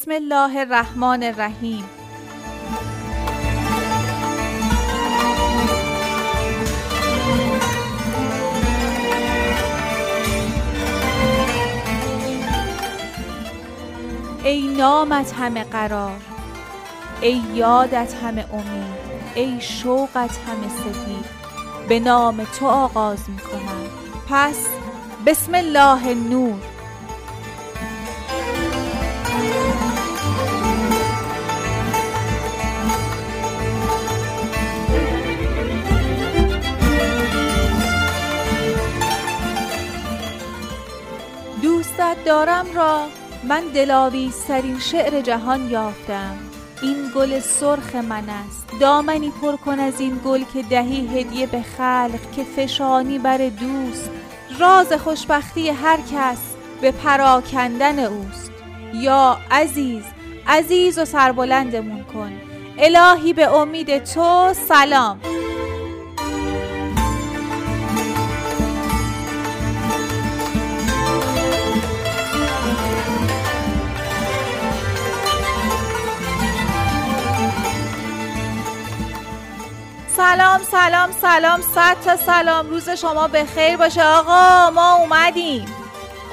بسم الله الرحمن الرحیم. ای نامت همه قرار، ای یادت همه امید، ای شوقت همه سپید، به نام تو آغاز می‌کنم. پس بسم الله نور. دوستت دارم را من دلاوی سرین شعر جهان یافتم. این گل سرخ من است، دامنی پر کن از این گل که دهی هدیه به خلق، که فشانی بر دوست، راز خوشبختی هر کس به پراکندن اوست. یا عزیز، عزیز و سربلندمون کن. الهی به امید تو. سلام. سلام سلام سلام، صد تا سلام. روز شما بخیر باشه آقا، ما اومدیم.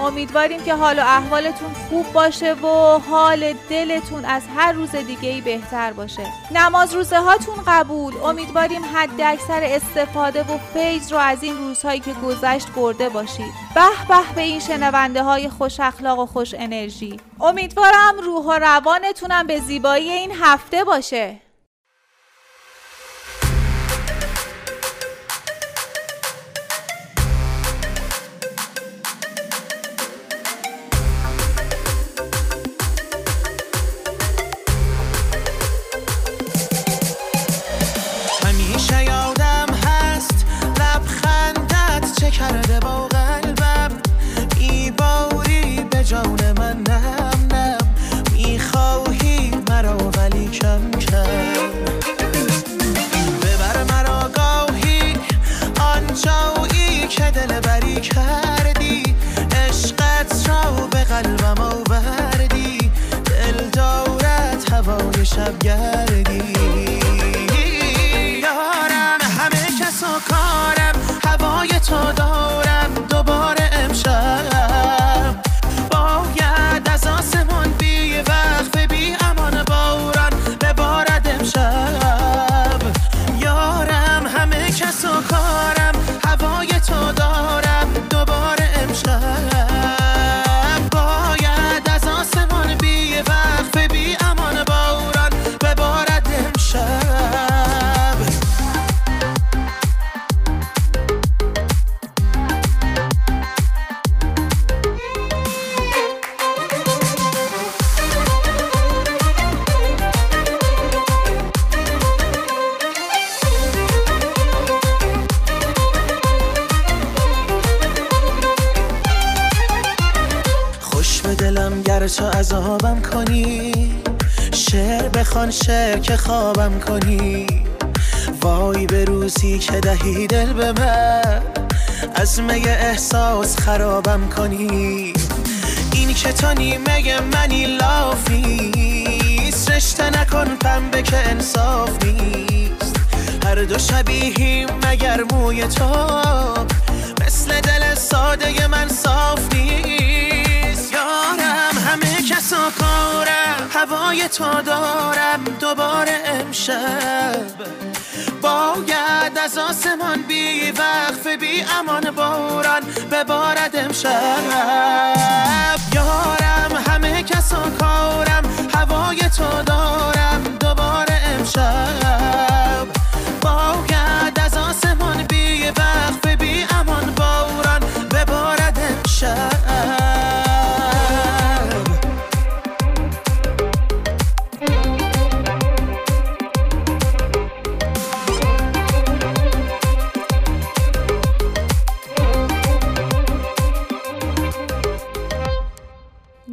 امیدواریم که حال و احوالتون خوب باشه و حال دلتون از هر روز دیگه‌ای بهتر باشه. نماز روزه هاتون قبول. امیدواریم حد اکثر استفاده و فیض رو از این روزهایی که گذشت برده باشید. به به به این شنونده های خوش اخلاق و خوش انرژی. امیدوارم روح و روانتونم به زیبایی این هفته باشه. شعر که خوابم کنی، وای به روزی که دهی دل به من، از می احساس خرابم کنی. این که تا نیمه منی لاف نیست، رشته نکن پنبه که انصاف نیست. هر دو شبیهیم مگر موی تو، مثل دل ساده من صاف نیست. یارم همه کسو کارم، هوای تو دارم دوباره امشب. باید از آسمان بی وقف بی امان باران ببارد امشب. یارم همه کس و کارم، هوای تو دارم دوباره امشب. باید از آسمان بی وقف بی امان باران ببارد امشب.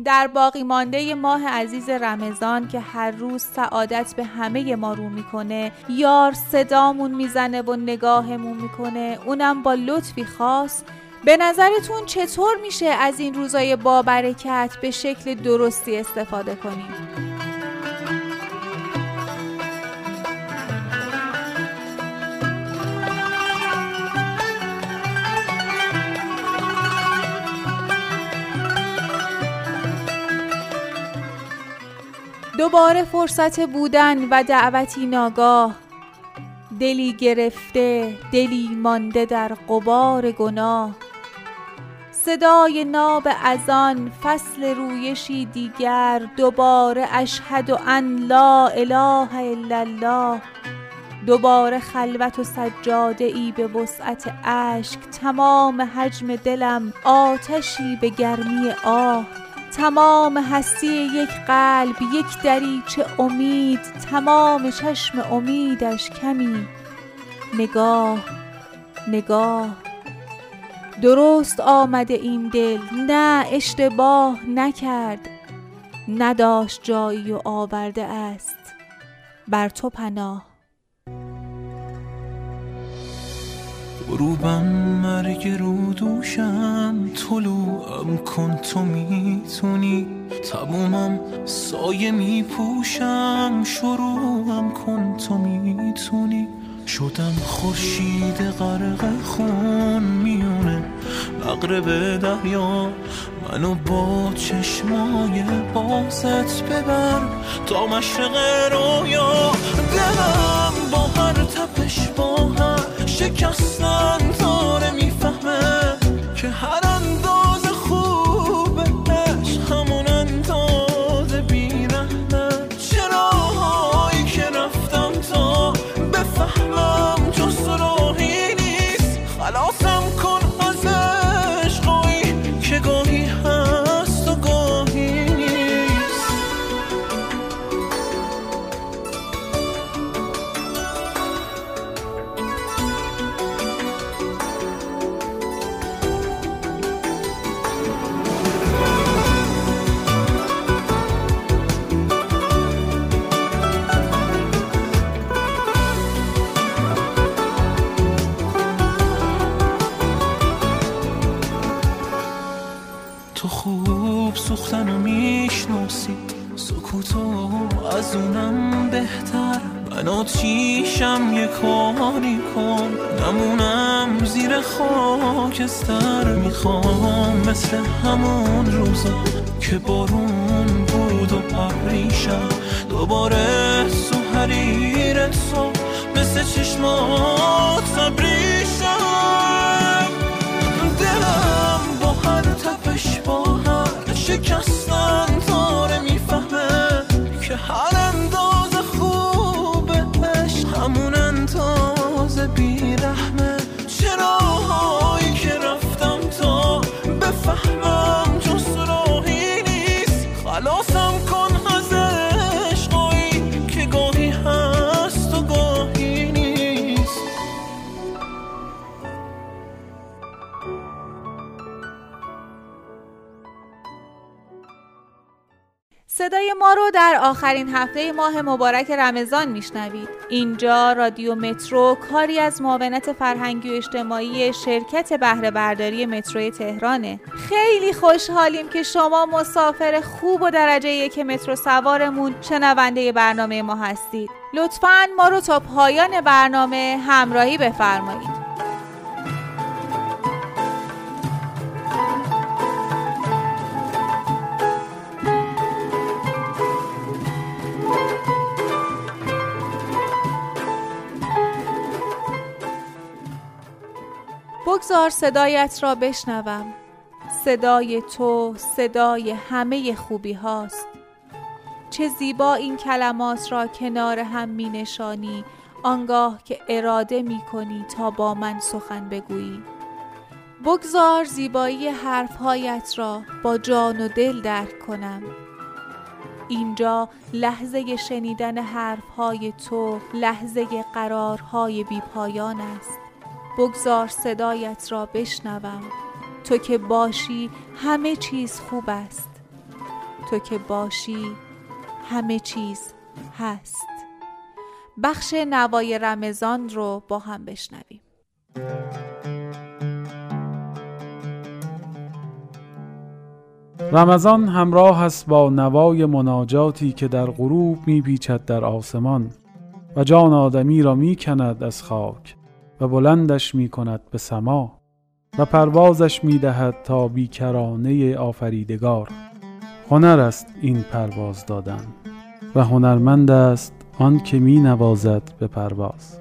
در باقی مانده ماه عزیز رمضان که هر روز سعادت به همه ما رو میکنه، یار صدامون میزنه و نگاهمون میکنه، اونم با لطفی خاص، به نظرتون چطور میشه از این روزای با برکت به شکل درستی استفاده کنیم؟ دوباره فرصت بودن و دعوتی ناگاه، دلی گرفته دلی مانده در غبار گناه، صدای ناب اذان، فصل رویشی دیگر، دوباره اشهد و ان لا اله الا الله، دوباره خلوت و سجاده ای به وسعت اشک، تمام حجم دلم آتشی به گرمی آه، تمام هستی یک قلب، یک دریچه امید، تمام چشم امیدش کمی، نگاه نگاه، درست آمده این دل، نه اشتباه نکرد، نداشت جایی و آورده است بر تو پناه. غروبم مرگ رو دوشم، طلوعم کن تو میتونی، تمومم سایه میپوشم، شروعم کن تو میتونی، شدم خورشید غرق خون، میونه مغرب دریا، منو با چشمای بازت ببر تا مشرق رویا، دلم با هر تپش با هم شکستن داره میفهمه که هر انداز خوب عشق همون انداز بیرحمه، چراهایی که رفتم تا بفهمم جز راهی نیست، خلاصم کن از عشقایی که گاهی هست و گاهی نیست. سختنو میشنوسی، سکوتو از اونم بهتر، من آتیشم یه کاری کن نمونم زیر خاکستر، میخوام مثل همون روزا که بارون بود و پریشم، دوباره سحریرت سو مثل چشمات سبریشم، دلم با هر تپش با شکستن داره میفهمه که هر انداز خوبش همون انداز بیرحمه، چراهایی که رفتم تا بفهمم جز راهی نیست، خلاصم کن از عشقایی که گاهی هست و گاهی نیست. صدای ما رو در آخرین هفته ماه مبارک رمضان میشنوید. اینجا رادیو مترو، کاری از معاونت فرهنگی و اجتماعی شرکت بهره برداری مترو تهرانه. خیلی خوشحالیم که شما مسافر خوب و درجه یک مترو سوارمون شنونده برنامه ما هستید. لطفاً ما رو تا پایان برنامه همراهی بفرمایید. بگذار صدایت را بشنوم، صدای تو صدای همه خوبی هاست، چه زیبا این کلمات را کنار هم می نشانی آنگاه که اراده می کنی تا با من سخن بگویی. بگذار زیبایی حرفهایت را با جان و دل درک کنم. اینجا لحظه شنیدن حرفهای تو، لحظه قرارهای بی پایان است. بگذار صدایت را بشنوم، تو که باشی همه چیز خوب است، تو که باشی همه چیز هست. بخش نوای رمضان رو با هم بشنویم. رمضان همراه است با نوای مناجاتی که در غروب میپیچد در آسمان و جان آدمی را میکند از خاک و بلندش میکند به سما و پروازش میدهد تا بیکرانه آفریدگار. هنر است این پرواز دادن و هنرمند است آن که می نوازد به پرواز.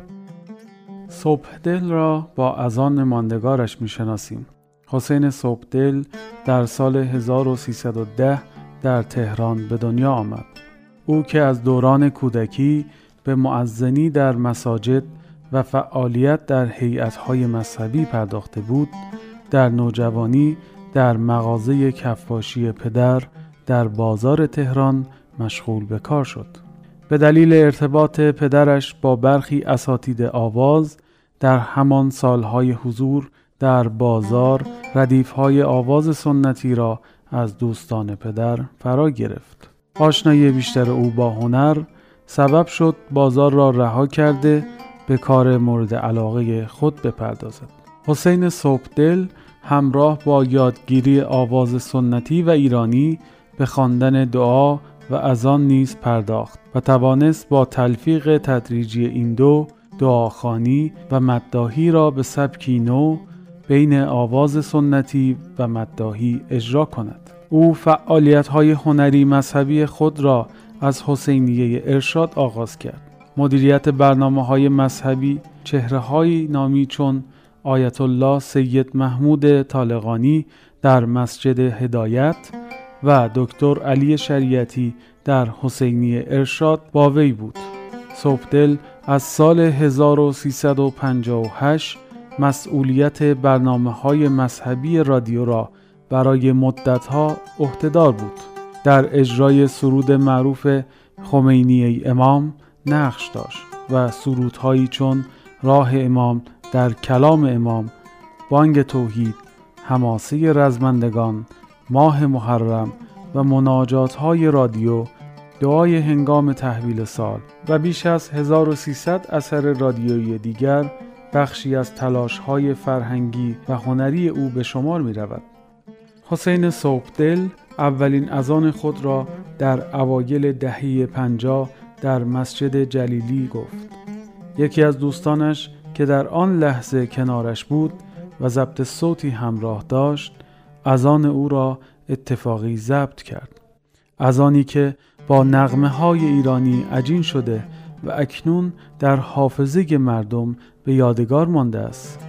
صبحدل را با اذان ماندگارش می شناسیم. حسین صبحدل در سال 1310 در تهران به دنیا آمد. او که از دوران کودکی به مؤذنی در مساجد و فعالیت در هیئت‌های مذهبی پرداخته بود، در نوجوانی در مغازه کفاشی پدر در بازار تهران مشغول به کار شد. به دلیل ارتباط پدرش با برخی اساتید آواز، در همان سالهای حضور در بازار ردیفهای آواز سنتی را از دوستان پدر فرا گرفت. آشنایی بیشتر او با هنر سبب شد بازار را رها کرده به کار مورد علاقه خود بپردازد. حسین صبحدل همراه با یادگیری آواز سنتی و ایرانی به خواندن دعا و اذان نیز پرداخت و توانست با تلفیق تدریجی این دو، دعاخوانی و مداحی را به سبکی نو بین آواز سنتی و مداحی اجرا کند. او فعالیت‌های هنری مذهبی خود را از حسینیه ارشاد آغاز کرد. مدیریت برنامه‌های مذهبی چهره‌های نامی چون آیت الله سید محمود طالقانی در مسجد هدایت و دکتر علی شریعتی در حسینیه ارشاد با وی بود. صبحدل از سال 1358 مسئولیت برنامه‌های مذهبی رادیو را برای مدت‌ها عهده‌دار بود. در اجرای سرود معروف خمینی ای امام نقش داشت و سرودهایی چون راه امام در کلام امام، بانگ توحید، حماسه رزمندگان، ماه محرم و مناجات‌های رادیو، دعای هنگام تحویل سال و بیش از 1300 اثر رادیویی دیگر بخشی از تلاش‌های فرهنگی و هنری او به شمار می‌رود. حسین صبحدل اولین اذان خود را در اوایل دهه 50 در مسجد جلیلی گفت. یکی از دوستانش که در آن لحظه کنارش بود و ضبط صوتی همراه داشت، اذان او را اتفاقی ضبط کرد. اذانی که با نغمه های ایرانی عجین شده و اکنون در حافظه مردم به یادگار مانده است.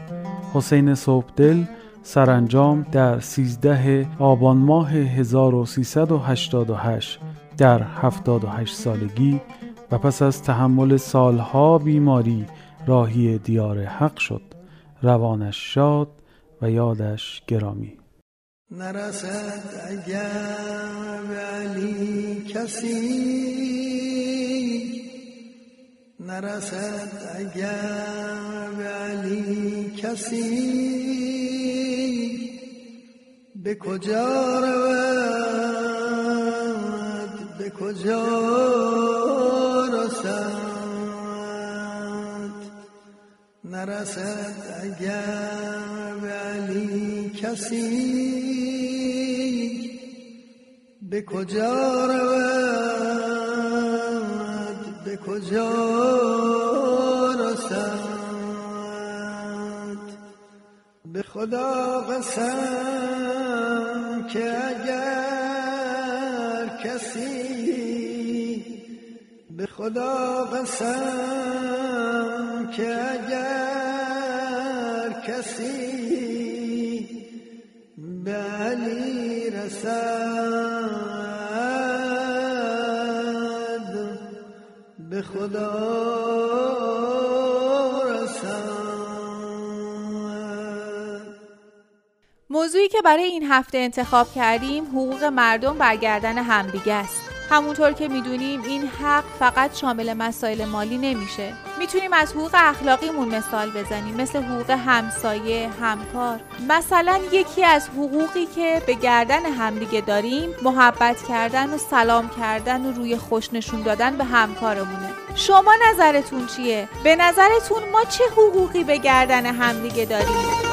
حسین صبحدل سرانجام در 13 آبان ماه 1388 در 78 سالگی و پس از تحمل سالها بیماری راهی دیار حق شد. روانش شاد و یادش گرامی. نرسد اگر به علی کسی، نرسد اگر به علی کسی، به کجا رود به کجا رسد. نرسد اگر به علی کسی، به کجا رود به کجا رسد. به خدا قسم که اگر کسی، به خدا قسم که اگر کسی به علی رسد، به خدا رسد. موضوعی که برای این هفته انتخاب کردیم حقوق مردم برگردن همدیگه است. همونطور که میدونیم این حق فقط شامل مسائل مالی نمیشه. میتونیم از حقوق اخلاقیمون مثال بزنیم، مثل حقوق همسایه، همکار. مثلا یکی از حقوقی که به گردن همدیگه داریم، محبت کردن و سلام کردن و روی خوش نشون دادن به همکارمونه. شما نظرتون چیه؟ به نظرتون ما چه حقوقی به گردن همدیگه داریم؟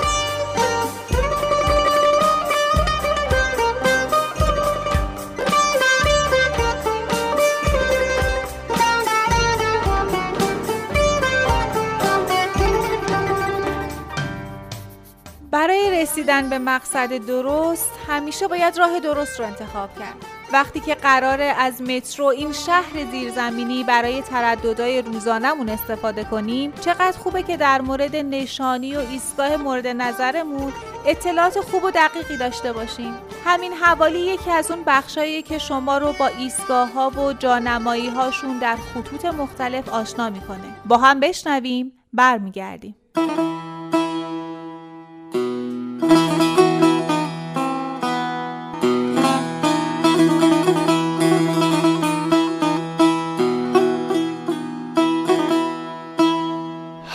رسیدن به مقصد درست همیشه باید راه درست رو انتخاب کرد. وقتی که قراره از مترو، این شهر زیرزمینی، برای ترددهای روزانمون استفاده کنیم، چقدر خوبه که در مورد نشانی و ایستگاه مورد نظرمون اطلاعات خوب و دقیقی داشته باشیم. همین حوالی یکی از اون بخشاییه که شما رو با ایستگاه‌ها و جانمایی‌هاشون در خطوط مختلف آشنا می‌کنه. با هم بشنویم، برمیگردیم.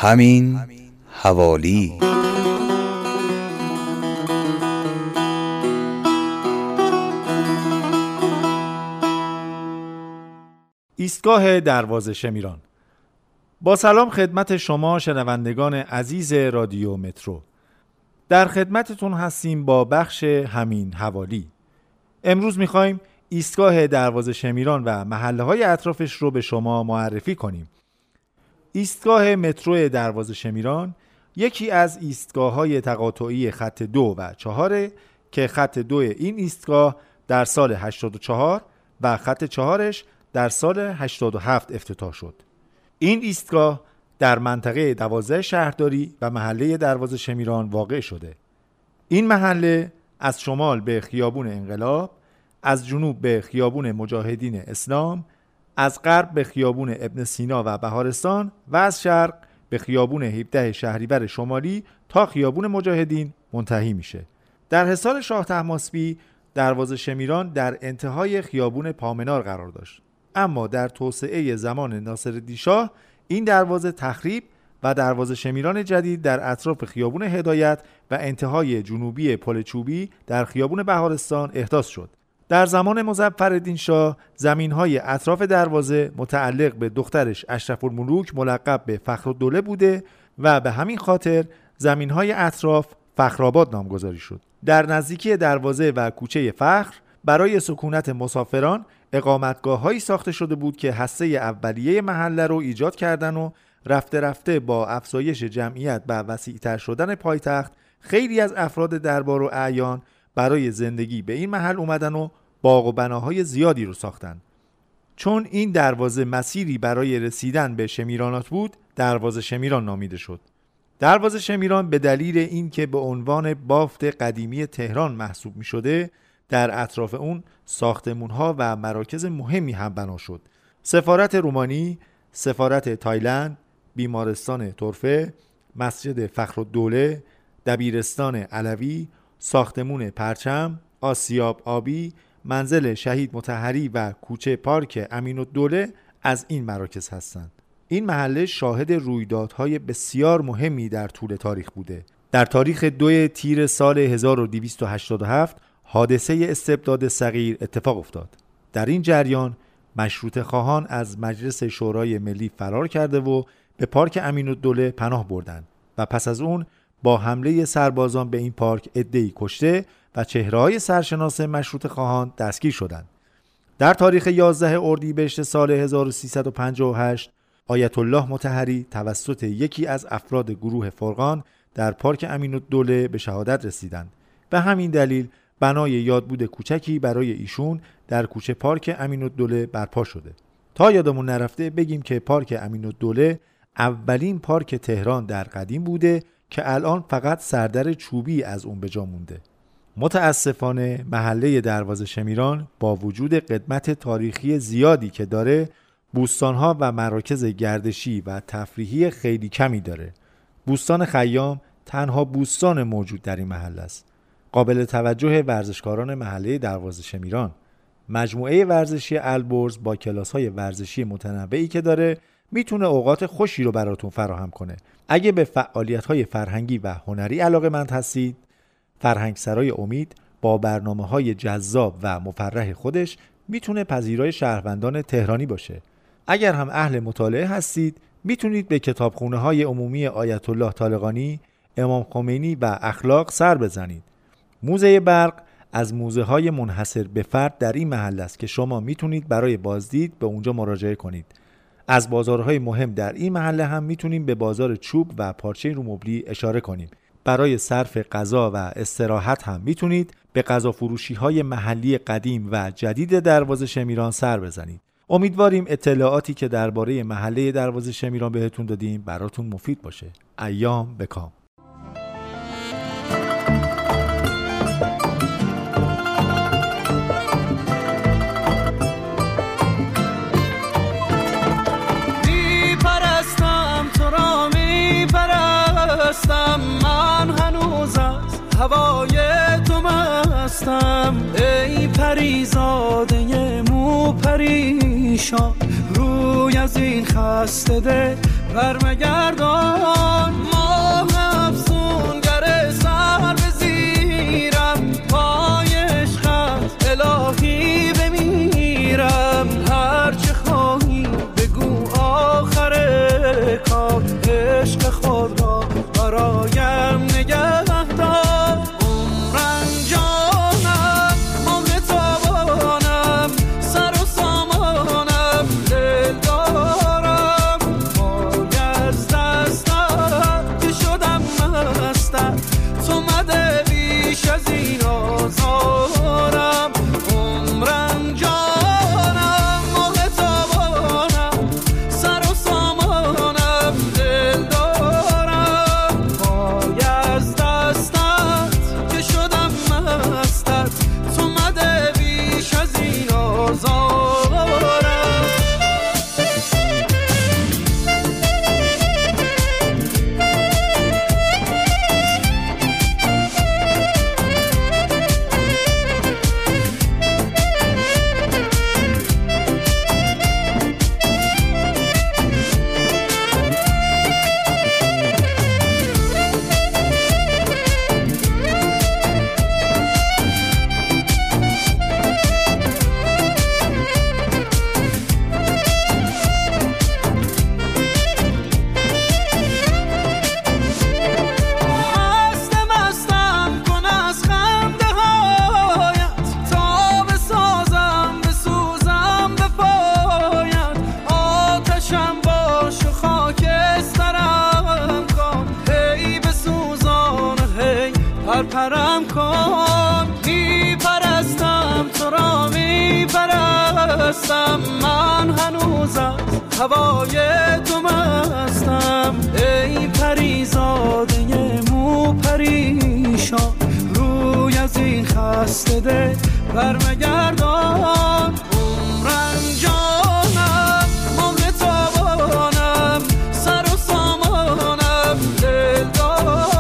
همین حوالی. ایستگاه دروازه شمیران. با سلام خدمت شما شنوندگان عزیز رادیو مترو. در خدمتتون هستیم با بخش همین حوالی. امروز میخوایم ایستگاه دروازه شمیران و محله‌های اطرافش رو به شما معرفی کنیم. ایستگاه مترو دروازه شمیران یکی از ایستگاه‌های تقاطعی خط 2 و 4 که خط 2 این ایستگاه در سال 84 و خط 4ش در سال 87 افتتاح شد. این ایستگاه در منطقه 12 شهرداری و محله دروازه شمیران واقع شده. این محله از شمال به خیابون انقلاب، از جنوب به خیابون مجاهدین اسلام، از غرب به خیابون ابن سینا و بهارستان و از شرق به خیابون 17 شهریور شمالی تا خیابون مجاهدین منتهی میشه. در حصار شاه طهماسبی دروازه شمیران در انتهای خیابون پامنار قرار داشت، اما در توسعه زمان ناصرالدین شاه این دروازه تخریب و دروازه شمیران جدید در اطراف خیابون هدایت و انتهای جنوبی پل چوبی در خیابون بهارستان احداث شد. در زمان مظفرالدین شاه زمین‌های اطراف دروازه متعلق به دخترش اشرف‌الملوک ملقب به فخرالدوله بوده و به همین خاطر زمین‌های اطراف فخرآباد نامگذاری شد. در نزدیکی دروازه و کوچه فخر برای سکونت مسافران اقامتگاه‌هایی ساخته شده بود که هسته اولیه محله رو ایجاد کردن و رفته رفته با افزایش جمعیت و وسیع‌تر شدن پایتخت خیلی از افراد دربار و اعیان برای زندگی به این محل اومدن و باغ و بناهای زیادی رو ساختن. چون این دروازه مسیری برای رسیدن به شمیرانات بود، دروازه شمیران نامیده شد. دروازه شمیران به دلیل اینکه به عنوان بافت قدیمی تهران محسوب می شده، در اطراف اون ساختمونها و مراکز مهمی هم بنا شد. سفارت رومانی، سفارت تایلند، بیمارستان طرفه، مسجد فخرالدوله، دبیرستان علوی، ساختمون پرچم، آسیاب آبی، منزل شهید مطهری و کوچه پارک امین الدوله از این مراکز هستند. این محله شاهد رویدادهای بسیار مهمی در طول تاریخ بوده. در تاریخ 2 تیر سال 1287 حادثه استبداد صغیر اتفاق افتاد. در این جریان مشروطه خواهان از مجلس شورای ملی فرار کرده و به پارک امین الدوله پناه بردند و پس از اون با حمله سربازان به این پارک عده‌ای کشته و چهره‌های سرشناس مشروطه خواهان دستگیر شدند. در تاریخ 11 اردیبهشت سال 1358 آیت الله مطهری توسط یکی از افراد گروه فرقان در پارک امین الدوله به شهادت رسیدند. به همین دلیل بنای یادبود کوچکی برای ایشون در کوچه پارک امین الدوله برپا شده. تا یادمون نرفته بگیم که پارک امین الدوله اولین پارک تهران در قدیم بوده که الان فقط سردر چوبی از اون به جا مونده. متاسفانه محله دروازه شمیران با وجود قدمت تاریخی زیادی که داره، بوستانها و مراکز گردشی و تفریحی خیلی کمی داره. بوستان خیام تنها بوستان موجود در این محله است، قابل توجه ورزشکاران محله دروازه شمیران. مجموعه ورزشی البرز با کلاس‌های ورزشی متنوعی که داره میتونه اوقات خوشی رو براتون فراهم کنه. اگه به فعالیت‌های فرهنگی و هنری علاقه‌مند هستید، فرهنگسرای امید با برنامه‌های جذاب و مفرح خودش میتونه پذیرای شهروندان تهرانی باشه. اگر هم اهل مطالعه هستید، میتونید به کتابخونه‌های عمومی آیت الله طالقانی، امام خمینی و اخلاق سر بزنید. موزه برق از موزه‌های منحصر به فرد در این محله است که شما میتونید برای بازدید به اونجا مراجعه کنید. از بازارهای مهم در این محله هم میتونیم به بازار چوب و پارچه رو مبلی اشاره کنیم. برای صرف غذا و استراحت هم میتونید به غذافروشی‌های محلی قدیم و جدید دروازه شمیران سر بزنید. امیدواریم اطلاعاتی که درباره محله دروازه شمیران بهتون دادیم براتون مفید باشه. ایام بکام. من هنوز از هوای تو مستم، ای پریزاده مو پریشان، روی از این خسته دل برمگردان. ماه افسونگر سر به زیرم، پای عشق است الهی بمیرم. هرچه خواهی بگو آخر کار، عشق خود را برایم نگه دار. عمرم جانم، موقع تابانم، سر و سامانم، دلدارم. بای از دستم که شدم مستم، تو مده بیش از این آزارم. عمرم جانم، پرم کن. می پرستم تو را، می پرستم. من هنوز از هوای تو مستم، ای پریزاده مو پریشان، روی از این خسته دل برمگردان. عمرم جانم، موقع تابانم، سر و سامانم، دلدارم.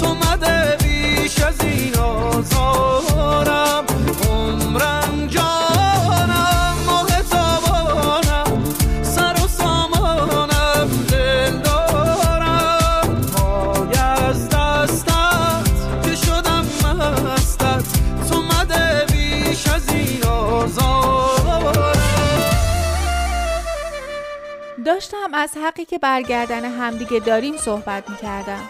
تو مده بیش از این آزارم. عمرم جانم، موقع تابانم، سر و سامانم، دلدارم. پای از دستت که شدم مستت، تو مده بیش از این آزارم. داشتم از حقی که برگردن همدیگه داریم صحبت میکردم.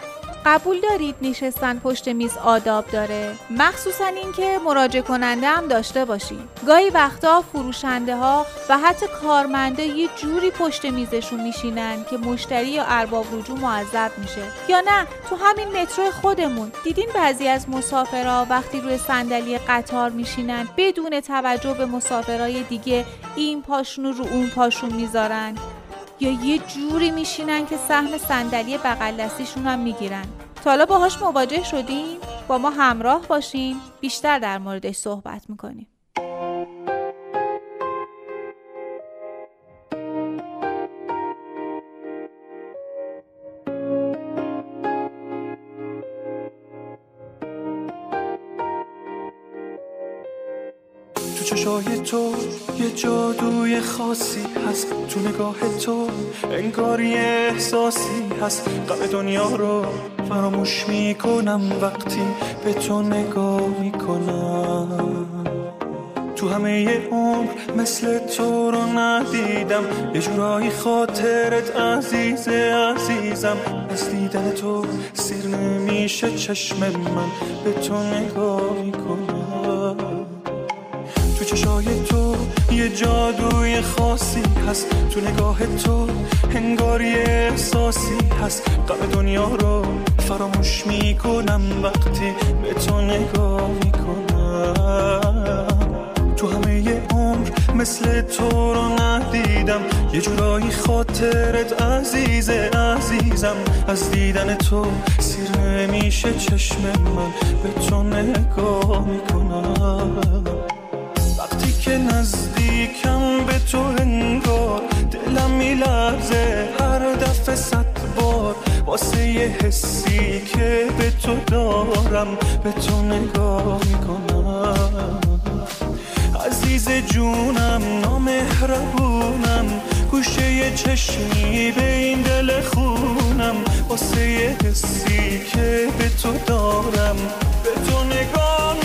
قبول دارید نشستن پشت میز آداب داره، مخصوصا اینکه مراجع کننده هم داشته باشید. گاهی وقتا فروشنده ها و حتی کارمنده یه جوری پشت میزشون میشینن که مشتری یا ارباب رجوع معذب میشه. یا نه، تو همین مترو خودمون دیدین بعضی از مسافرها وقتی روی صندلی قطار میشینن بدون توجه به مسافرای دیگه این پاشون رو اون پاشون میذارن، یا یه جوری میشینن که سهم صندلی بغل دستیشون هم میگیرن. تا حالا باهاش مواجه شدیم؟ با ما همراه باشین، بیشتر در موردش صحبت میکنیم. چشای تو یه جادوی خاصی هست، تو نگاه تو انگار یه احساسی هست. غم دنیا رو فراموش میکنم وقتی به تو نگاه میکنم. تو همه یه عمر مثل تو رو ندیدم، یه جورایی خاطرت عزیزم. از دیدن تو سیر نمیشه چشم من، به تو نگاه میکنم. چشای تو یه جادوی خاصی هست تو نگاه تو، هنگاری احساسی هست، غم دنیا رو فراموش میکنم وقتی به تو نگاه میکنم. تو همه ی عمر مثل تو رو ندیدم، یه جورایی خاطرت عزیزه عزیزم، از دیدن تو سیر نمیشه چشم من، به تو نگاه میکنم. وقتی که نزدیکم به تو انگار دلم میلرزه هر دفعه 100 بار، واسه یه حسی که به تو دارم به تو نگاه میکنم. عزیز جونم نامهربونم، گوشه یه چشمی به این دل خونم، واسه یه حسی که به تو دارم به تو نگاه میکنم.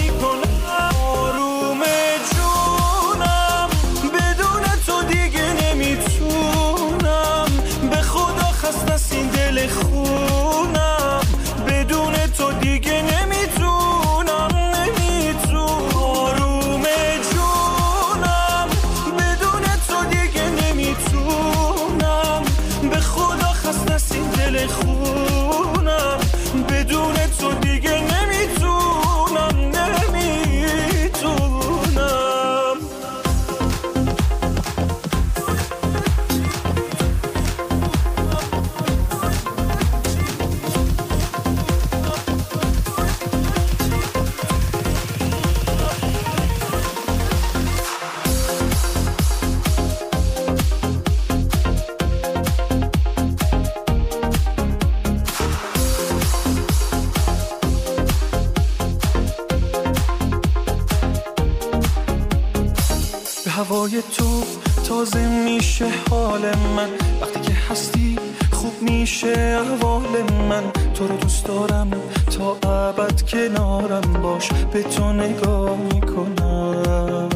هوای تو تازه میشه حال من، وقتی که هستی خوب میشه احوال من. تو رو دوست دارم تا ابد کنارم باش، به تو نگاه میکنم.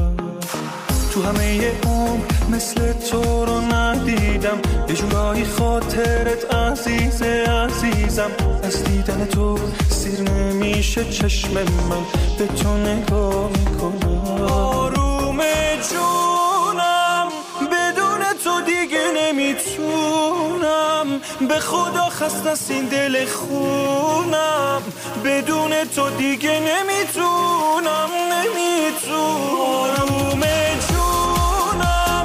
تو همه ی عمر مثل تو رو ندیدم، یه جورایی خاطرت عزیزه عزیزم، از دیدن تو سیر نمیشه چشم من، به تو نگاه میکنم. جونم بدون تو دیگه نمیتونم، به خدا خسته از این دل خونم، بدون تو دیگه نمیتونم نمیتونم. جونم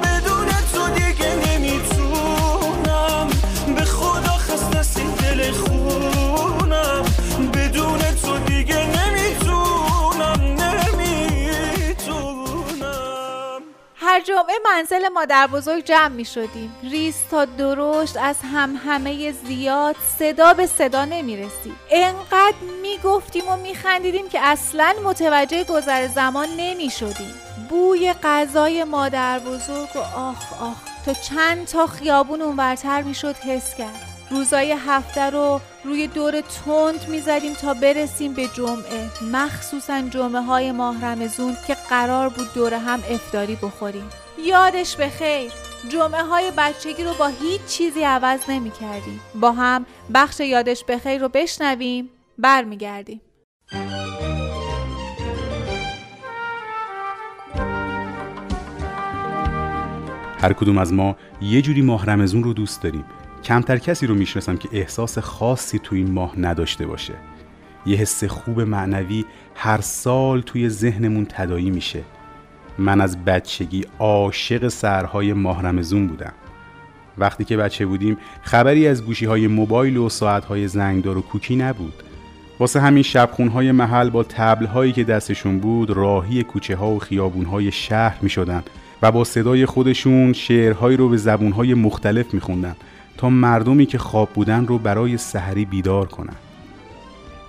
بدون تو دیگه نمیتونم، به خدا خسته از این دل خونم، بدون تو دیگه نمیتونم. هر جمعه منزل مادر بزرگ جمع می شدیم. ریز تا درشت از همهمه زیاد، صدا به صدا نمی رسید. انقدر می گفتیم و می خندیدیم که اصلاً متوجه گذر زمان نمی شدیم. بوی غذای مادر بزرگ و آخ آخ تا چند تا خیابون اونورتر می شد حس کرد. روزای هفته رو روی دور تند می‌زدیم تا برسیم به جمعه، مخصوصاً جمعه‌های ماه رمضان که قرار بود دور هم افطاری بخوریم. یادش بخیر، جمعه‌های بچگی رو با هیچ چیزی عوض نمی‌کردیم. با هم بخش یادش بخیر رو بشنویم، برمیگردیم. هر کدوم از ما یه جوری ماه رمضان رو دوست داریم. کمتر کسی رو میشناسم که احساس خاصی توی این ماه نداشته باشه. یه حس خوب معنوی هر سال توی ذهنمون تداعی میشه. من از بچگی عاشق سحرهای ماه رمضان بودم. وقتی که بچه بودیم خبری از گوشی‌های موبایل و ساعت‌های زنگدار و کوکی نبود. واسه همین شبخونهای محل با طبل‌هایی که دستشون بود راهی کوچه‌ها و خیابون‌های شهر میشدن و با صدای خودشون شعرهایی رو به زبون‌های مختلف میخوندن تا مردمی که خواب بودن رو برای سحری بیدار کنن.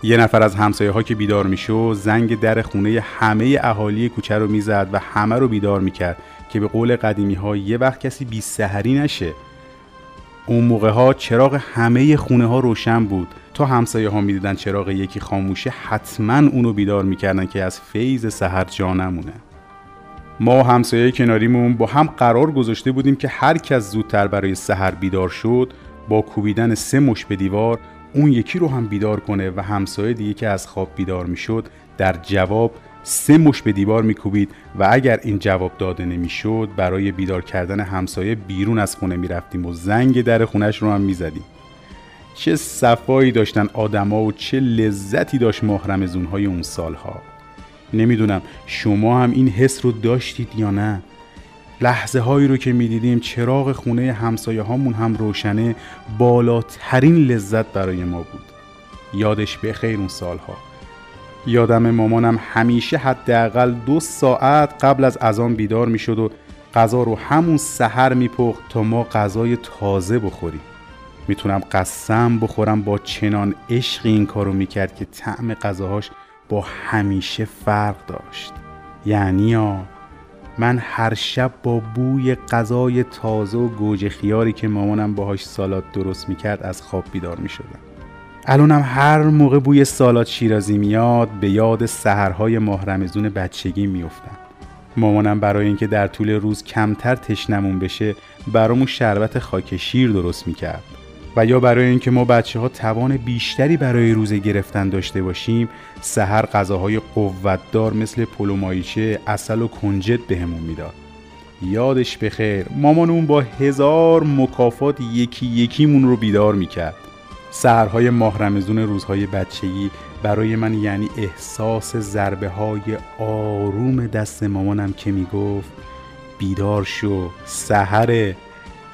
یه نفر از همسایه‌ها که بیدار میشد زنگ در خونه همه اهالی کوچه رو میزد و همه رو بیدار میکرد که به قول قدیمی‌ها یه وقت کسی بی سحری نشه. اون موقع‌ها چراغ همه خونه‌ها روشن بود. تا همسایه‌ها می‌دیدن چراغ یکی خاموشه حتماً اونو بیدار میکردن که از فیض سحر جا نمونه. ما همسایه کناریمون با هم قرار گذاشته بودیم که هر کس زودتر برای سحر بیدار شد با کوبیدن 3 مش به دیوار اون یکی رو هم بیدار کنه و همسایه دیگه که از خواب بیدار میشد در جواب سه مش به دیوار میکوبید و اگر این جواب داده نمیشد برای بیدار کردن همسایه بیرون از خونه میرفتیم و زنگ در خونش رو هم میزدیم. چه صفایی داشتن آدما و چه لذتی داشت ماه رمضون‌های اون سالها. نمیدونم شما هم این حس رو داشتید یا نه. لحظه هایی رو که میدیدیم چراغ خونه همسایه هامون هم روشنه، بالاترین لذت برای ما بود. یادش بخیر اون سالها. یادم مامانم همیشه حداقل 2 ساعت قبل از اذان بیدار میشد و غذا رو همون سحر میپخت تا ما غذای تازه بخوریم. میتونم قسم بخورم با چنان عشقی این کارو میکرد که طعم غذاهاش با همیشه فرق داشت. یعنی من هر شب با بوی غذای تازه و گوجه خیاری که مامانم باهاش سالاد درست میکرد از خواب بیدار میشدم. الانم هر موقع بوی سالاد شیرازی میاد به یاد سحرهای ماه رمضون بچگی میافتم. مامانم برای اینکه در طول روز کمتر تشنمون بشه برامون شربت خاک شیر درست میکرد و یا برای اینکه ما بچه ها توان بیشتری برای روزه گرفتن داشته باشیم سحر غذاهای قوتدار مثل پلو ماهیچه، عسل و کنجد بهمون میداد. یادش بخیر مامانمون با 1000 مکافات یکی یکیمون رو بیدار میکرد. سحرهای ماه رمضون روزهای بچگی برای من یعنی احساس ضربه های آروم دست مامانم که میگفت بیدار شو، سحره،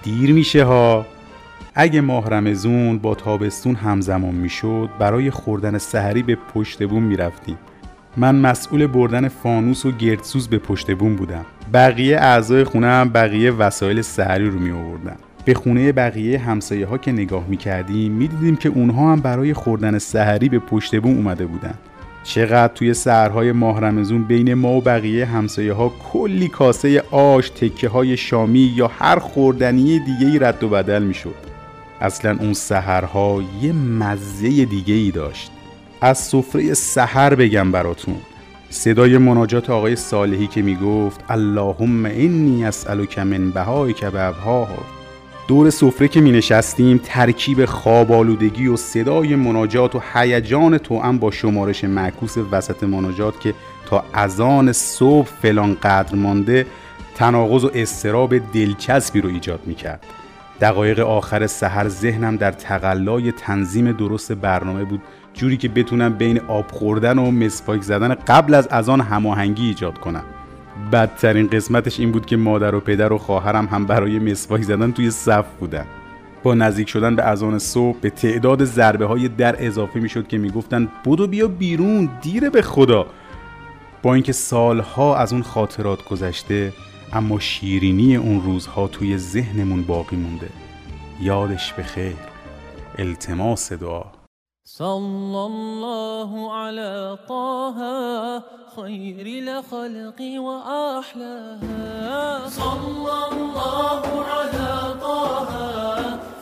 دیر میشه ها. اگه ماه رمضون با تابستون همزمان میشد برای خوردن سحری به پشت بوم میرفتیم. من مسئول بردن فانوس و گردسوز به پشت بوم بودم. بقیه اعضای خونه هم بقیه وسایل سحری رو می آوردن. به خونه بقیه همسایه ها که نگاه میکردیم میدیدیم که اونها هم برای خوردن سحری به پشت بوم اومده بودن. چقدر توی سحرهای ماه رمضون بین ما و بقیه همسایه ها کلی کاسه آش، تکه های شامی یا هر خوردنی دیگه‌ای رد و بدل میشد. اصلا اون سحرها یه مزه دیگه‌ای داشت. از سفره سحر بگم براتون. صدای مناجات آقای صالحی که میگفت اللهم انی اسألک من بهائک بابها. دور سفره که می نشستیم ترکیب خواب آلودگی و صدای مناجات و هیجان توأم با شمارش معکوس وسط مناجات که تا اذان صبح فلان قدر مانده تناقض و اضطراب دلچسبی رو ایجاد می کرد. دقایق آخر سحر ذهنم در تقلای تنظیم درست برنامه بود، جوری که بتونم بین آب خوردن و مسواک زدن قبل از اذان هماهنگی ایجاد کنم. بدترین قسمتش این بود که مادر و پدر و خواهرم هم برای مسواک زدن توی صف بودن. با نزدیک شدن به اذان صبح به تعداد ضربه های در اضافه میشد که میگفتن بدو بیا بیرون، دیره به خدا. با اینکه سالها از اون خاطرات گذشته اما شیرینی اون روزها توی ذهنمون باقی مونده. یادش بخیر. التماس دعا. صلی الله علی طه خیر الخلق و احلاها. صلی الله علی طه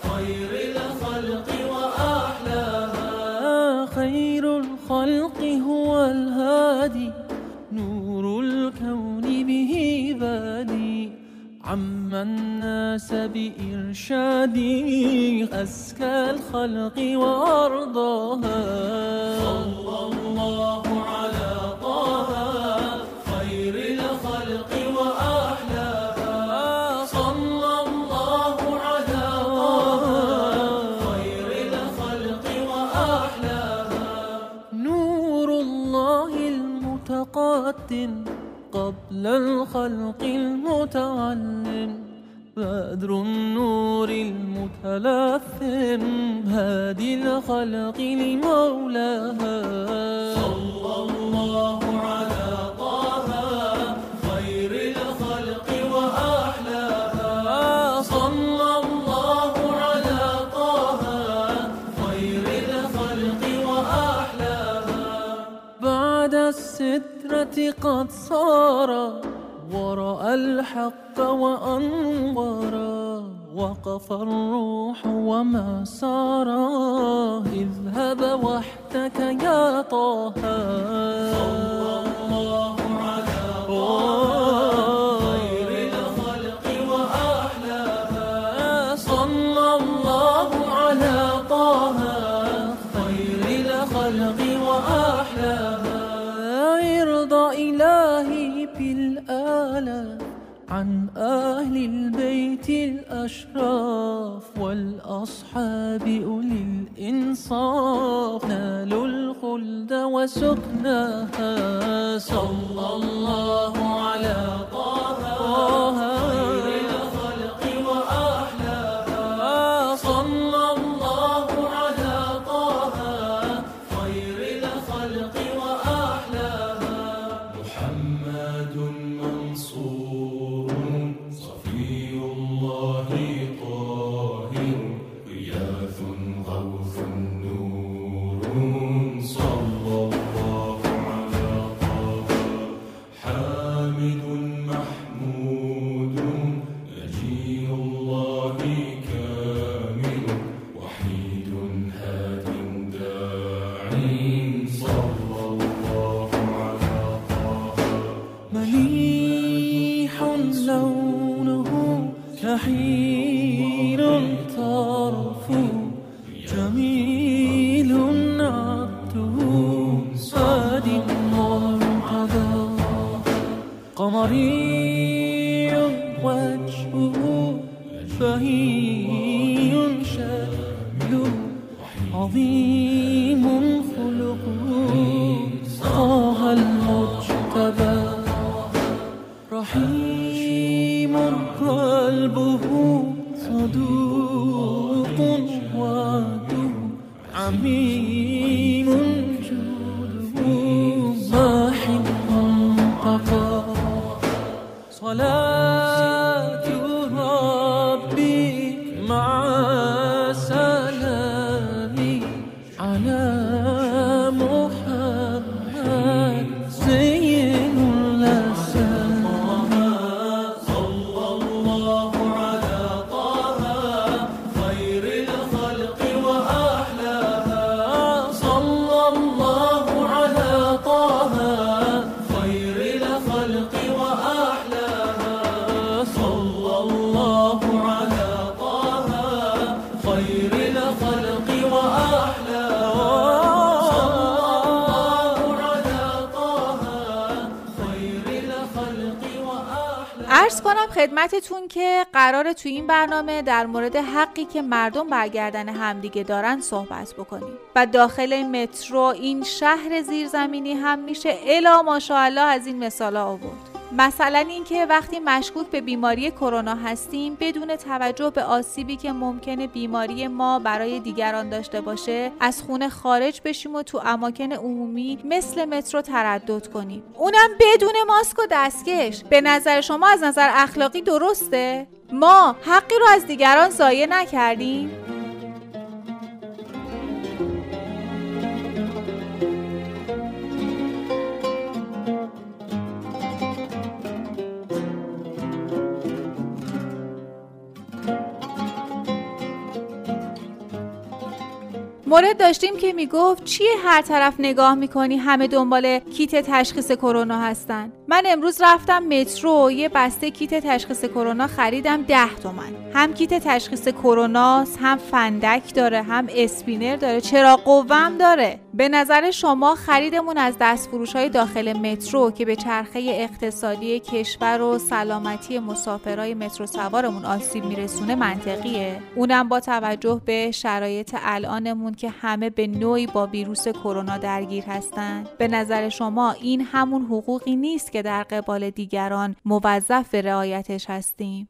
خیر الخلق و احلاها. خیر الخلق هو الهادی نور الكون به بادی عم الناس بإرشادی أزكى الخلق وأرضاها. صلى الله على طه خير الخلق وأحلاها. صلى الله على طه خير الخلق وأحلاها. نور الله المتقدم قبل الخلق المتعلم بدر النور المتلثم هادي الخلق لمولاها. صلى الله على طه خير الخلق وأحلاها. صلى الله على طه خير الخلق وأحلاها. بعد الست قد صار ورأى الحق وأنورا وقف الروح وما سارا اذهب وحدك يا طه. صلى الله على طه خير الخلق وأحلاها. صلى الله على طه خير الخلق وأحلاها. يرضى إلهي بالآلة عن أهل البيت الأشراف والأصحاب أولي الإنصاف نالوا الخلد وسكنها صلى الله على طه خير الخلق وأحلاها صلى الله على طه خير الخلق وأحلاها محمد منصور قمري وجهه فهي شكله عظيم خلقه طه المجتبى رحيم قلبه صدوق وعده عميم جوده باحث قفا صلاة ربي مع سلامي على محمد زين الأسماء صلى الله على طه خير الخلق وأحلاها صلى الله على طه خير الخلق وأحلاها عرض کنم خدمتتون که قراره تو این برنامه در مورد حقی که مردم برگردن همدیگه دارن صحبت بکنیم و داخل مترو این شهر زیرزمینی هم میشه الا ماشاءالله از این مثالا آورد. مثلا این که وقتی مشکوک به بیماری کرونا هستیم بدون توجه به آسیبی که ممکنه بیماری ما برای دیگران داشته باشه از خونه خارج بشیم و تو اماکن عمومی مثل مترو تردد کنیم، اونم بدون ماسک و دستکش. به نظر شما از نظر اخلاقی درسته؟ ما حقی رو از دیگران ضایع نکردیم؟ مورد داشتیم که میگفت چیه هر طرف نگاه میکنی همه دنبال کیت تشخیص کرونا هستن. من امروز رفتم مترو یه بسته کیت تشخیص کرونا خریدم 10 تومن. هم کیت تشخیص کروناست، هم فندک داره، هم اسپینر داره، چرا قوام داره. به نظر شما خریدمون از دستفروش‌های داخل مترو که به چرخه اقتصادی کشور و سلامتی مسافرای مترو سوارمون آسیب میرسونه منطقیه؟ اونم با توجه به شرایط الانمون که همه به نوعی با ویروس کرونا درگیر هستن؟ به نظر شما این همون حقوقی نیست که در قبال دیگران موظف به رعایتش هستیم؟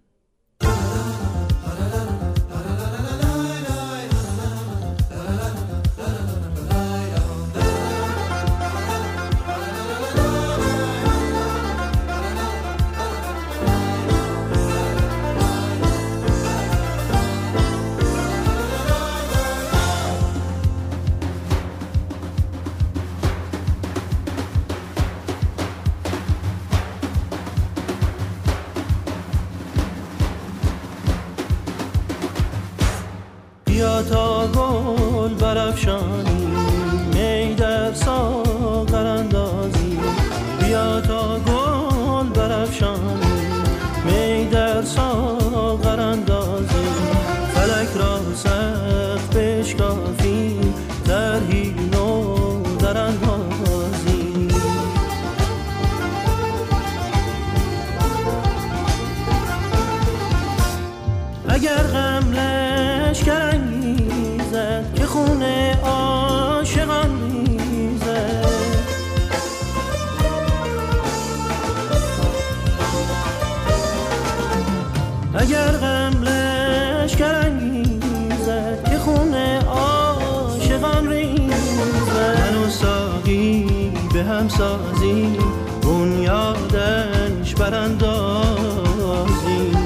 اگر غم لشکر انگیزد که خون عاشقان ریزد، من و ساقی به هم سازیم بنیادش براندازیم.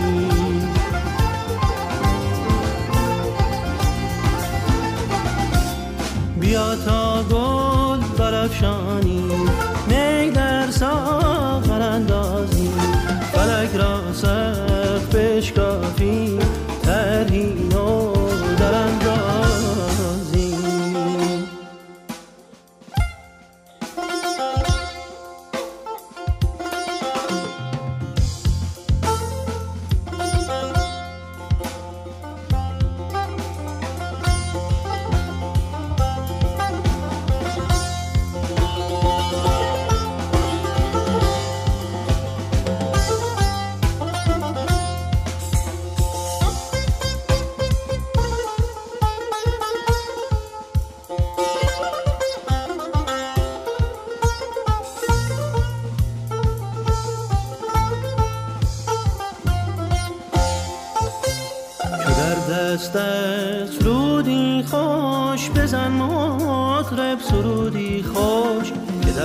بیا تا گل برافشانیم، می در ساغر اندازیم، فلک را سقف بشکافیم، ترهی نو در اندازیم.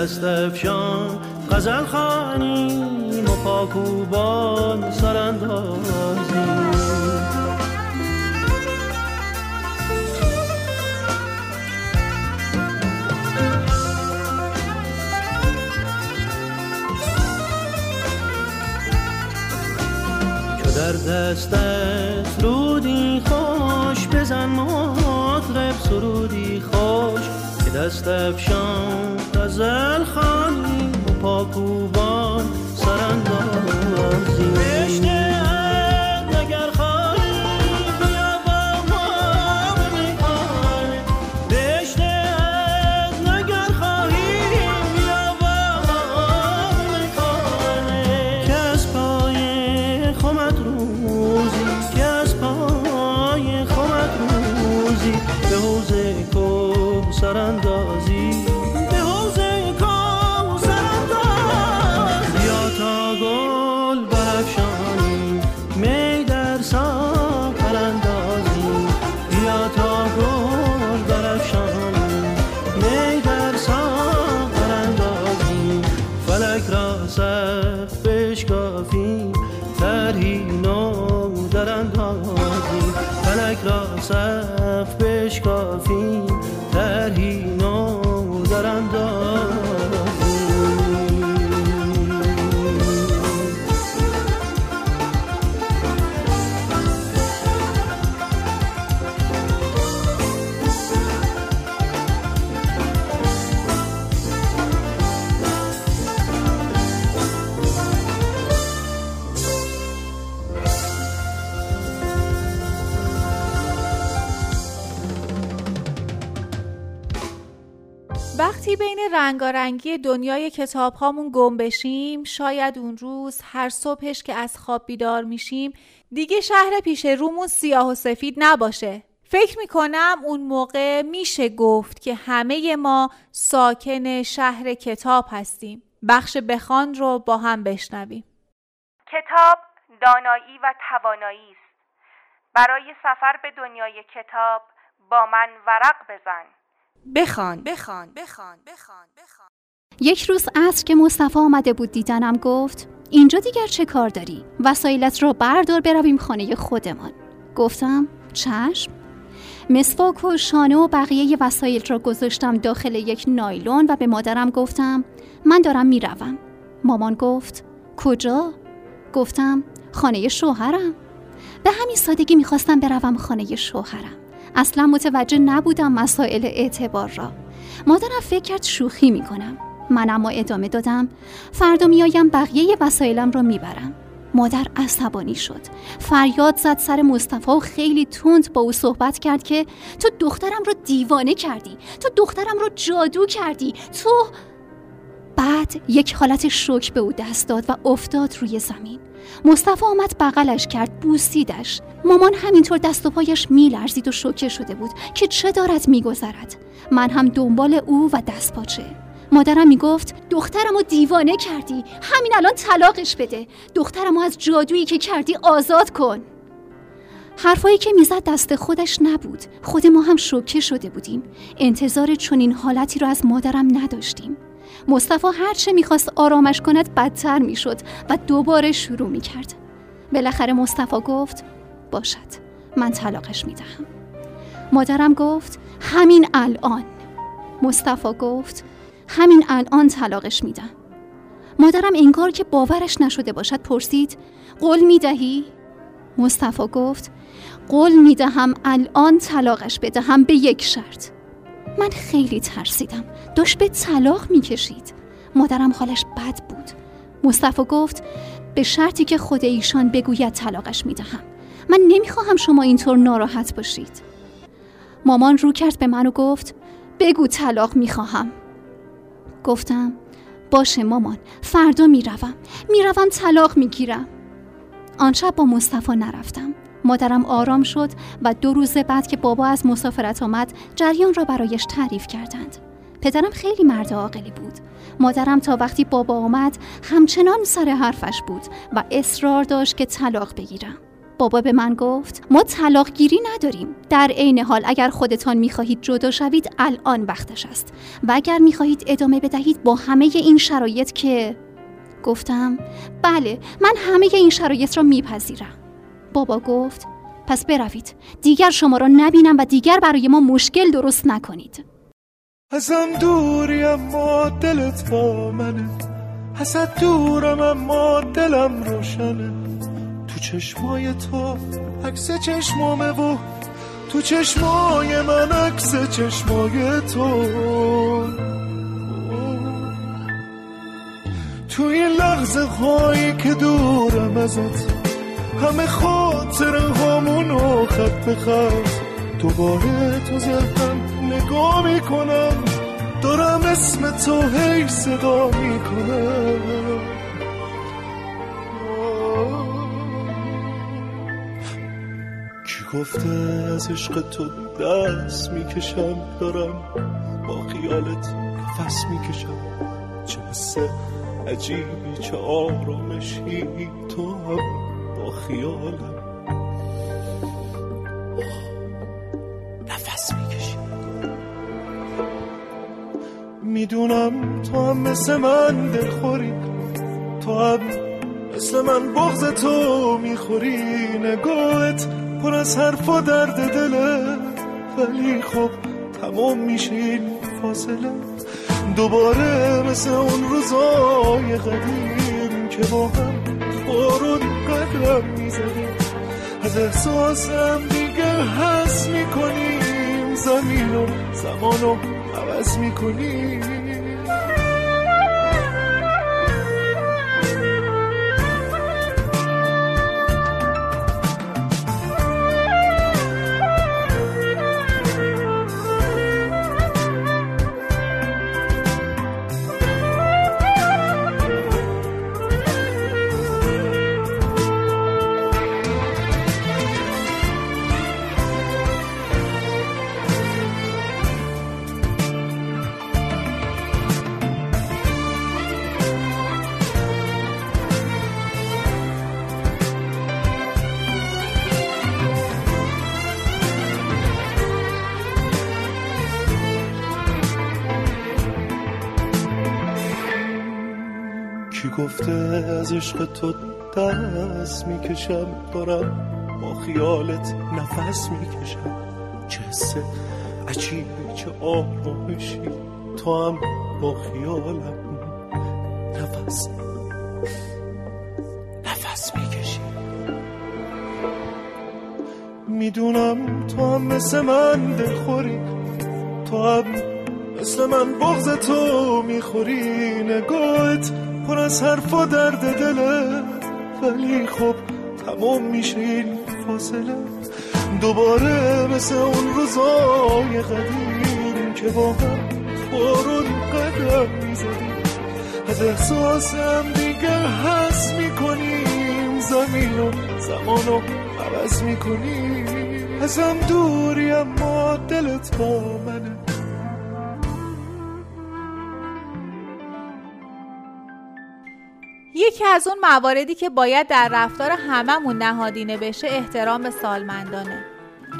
استفشان غزل خوانیم و پاکوبان سراندازیم. چو در دستت رودی خوش بزن مطرب سرودی خوش، که دست افشان غزل خوانیم و پاکوبان سراندازیم. بهشت عدن اگر خواهی بیا با ما به میخانه، بهشت عدن اگر خواهی بیا با ما به میخانه، که از پای خمت روزی، که از پای خمت روزی به حوض کوه سراندازیم. صف بشکافیم ترهی نو دارم دارم. وقتی بین رنگارنگی دنیای کتاب هامون گم بشیم، شاید اون روز هر صبحش که از خواب بیدار میشیم دیگه شهر پیش رومون سیاه و سفید نباشه. فکر میکنم اون موقع میشه گفت که همه ما ساکن شهر کتاب هستیم. بخش بخوان رو با هم بشنویم. کتاب دانایی و توانایی است. برای سفر به دنیای کتاب با من ورق بزن. بخوان. یک روز عصر که مصطفی آمده بود دیدنم، گفت اینجا دیگر چه کار داری؟ وسایلت رو بردار برویم خانه خودمان. گفتم چشم. مسواک و شانه و بقیه وسایل رو گذاشتم داخل یک نایلون و به مادرم گفتم من دارم میروم. مامان گفت کجا؟ گفتم خانه شوهرم. به همین سادگی میخواستم بروم خانه شوهرم. اصلا متوجه نبودم مسائل اعتبار را. مادرم فکر کرد شوخی میکنم. من اما ادامه دادم فردا میایم بقیه وسایلم را میبرم. مادر عصبانی شد، فریاد زد سر مصطفی و خیلی تند با او صحبت کرد که تو دخترم را دیوانه کردی، تو دخترم را جادو کردی، تو. بعد یک حالت شوک به او دست داد و افتاد روی زمین. مصطفی آمد بغلش کرد، بوسیدش. مامان همینطور دست و پایش میلرزید و شوکه شده بود که چه دارد میگذرد. من هم دنبال او و دست پاچه. مادرم میگفت دخترمو دیوانه کردی، همین الان طلاقش بده، دخترمو از جادویی که کردی آزاد کن. حرفایی که میزد دست خودش نبود، خود ما هم شوکه شده بودیم، انتظار چنین حالتی رو از مادرم نداشتیم. مصطفی هر چه میخواست آرامش کند بدتر میشد و دوباره شروع میکرد. بالاخره مصطفی گفت باشد، من طلاقش میدهم. مادرم گفت همین الان. مصطفی گفت همین الان طلاقش میدم. مادرم انگار که باورش نشده باشد پرسید قول میدهی؟ مصطفی گفت قول میدهم الان طلاقش بدهم به یک شرط. من خیلی ترسیدم، داشت به طلاق میکشید. مادرم حالش بد بود. مصطفی گفت به شرطی که خود ایشان بگوید طلاقش میدهم. من نمیخواهم شما اینطور ناراحت باشید. مامان رو کرد به من و گفت بگو طلاق میخواهم. گفتم باشه مامان، فردا میروم طلاق میگیرم. آن شب با مصطفی نرفتم. مادرم آرام شد و 2 روز بعد که بابا از مسافرت آمد جریان را برایش تعریف کردند. پدرم خیلی مرد عاقلی بود. مادرم تا وقتی بابا آمد همچنان سر حرفش بود و اصرار داشت که طلاق بگیرم. بابا به من گفت ما طلاق گیری نداریم، در عین حال اگر خودتان میخواهید جدا شوید الان وقتش است و اگر میخواهید ادامه بدهید با همه این شرایط که... گفتم بله، من همه این شرایط را میپذیرم. بابا گفت پس بروید، دیگر شما را نبینم و دیگر برای ما مشکل درست نکنید. ازم دوری اما دلت با منه، حسد دورم اما دلم روشنه، تو چشمای تو عکس چشمامه و تو چشمای من عکس چشمای تو، تو این لحظه هایی که دورم ازت همه خاطره همونو خط به خط دوباره تو ذهنم نگاه میکنم، دارم اسم تو هی صدا میکنم، کی گفته از عشق تو دست میکشم، دارم با خیالت نفس میکشم، چه بسه عجیبی چه آرامشی تو هم خیالم نفس میکشی، میدونم تو هم مثل من دلخوری، تو هم مثل من بغض تو میخوری، نگاهت پر از حرف و درد دله، ولی خب تمام میشه این فاصله، دوباره مثل اون روزای قدیم که با هم بارون قدم میزنیم، از احساسم دیگه حس میکنیم، زمین و زمان رو عوض میکنیم. از عشق تو دست میکشم، دارم با خیالت نفس میکشم، چه حس عجیبی چه آرامشی، تو هم با خیالم نفس میکشی، میدونم تو هم مثل من دلخوری، تو هم مثل من بغض تو میخوری، نگاهت پر از حرف و درد دله، ولی خب تمام میشه این فاصله، دوباره مثل اون روزای قدیم که با هم بارون قدم میزدیم، از احساسم دیگه حس میکنیم، زمین و زمان رو عوض میکنیم، ازم دوری اما دلت با منه. یکی از اون مواردی که باید در رفتار هممون نهادینه بشه احترام به سالمندانه.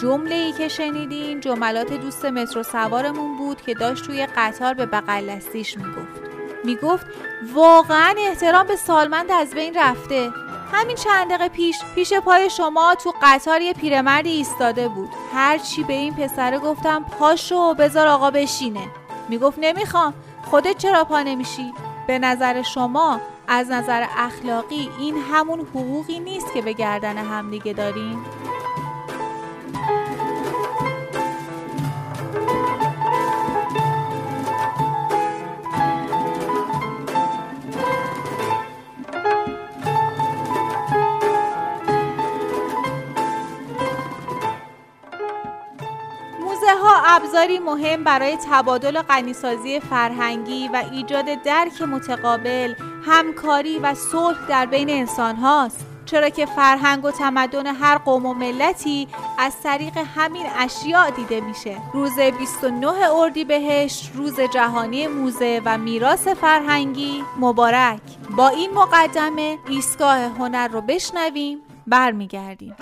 جمله‌ای که شنیدین جملات دوست مترو سوارمون بود که داشت توی قطار به بغل دستیش میگفت واقعا احترام به سالمند از بین رفته. همین چند دقیقه پیش پای شما تو قطار یه پیرمردی ایستاده بود. هرچی به این پسره گفتم پاشو بذار آقا بشینه، میگفت نمیخوام. خودت چرا پا نمیشی؟ به نظر شما از نظر اخلاقی این همون حقوقی نیست که به گردن هم دیگه دارین؟ ابزاری مهم برای تبادل غنیسازی فرهنگی و ایجاد درک متقابل، همکاری و صلح در بین انسان هاست، چرا که فرهنگ و تمدن هر قوم و ملتی از طریق همین اشیاء دیده میشه. روز 29 اردیبهشت روز جهانی موزه و میراث فرهنگی مبارک. با این مقدمه ایستگاه هنر رو بشنویم، برمیگردیم.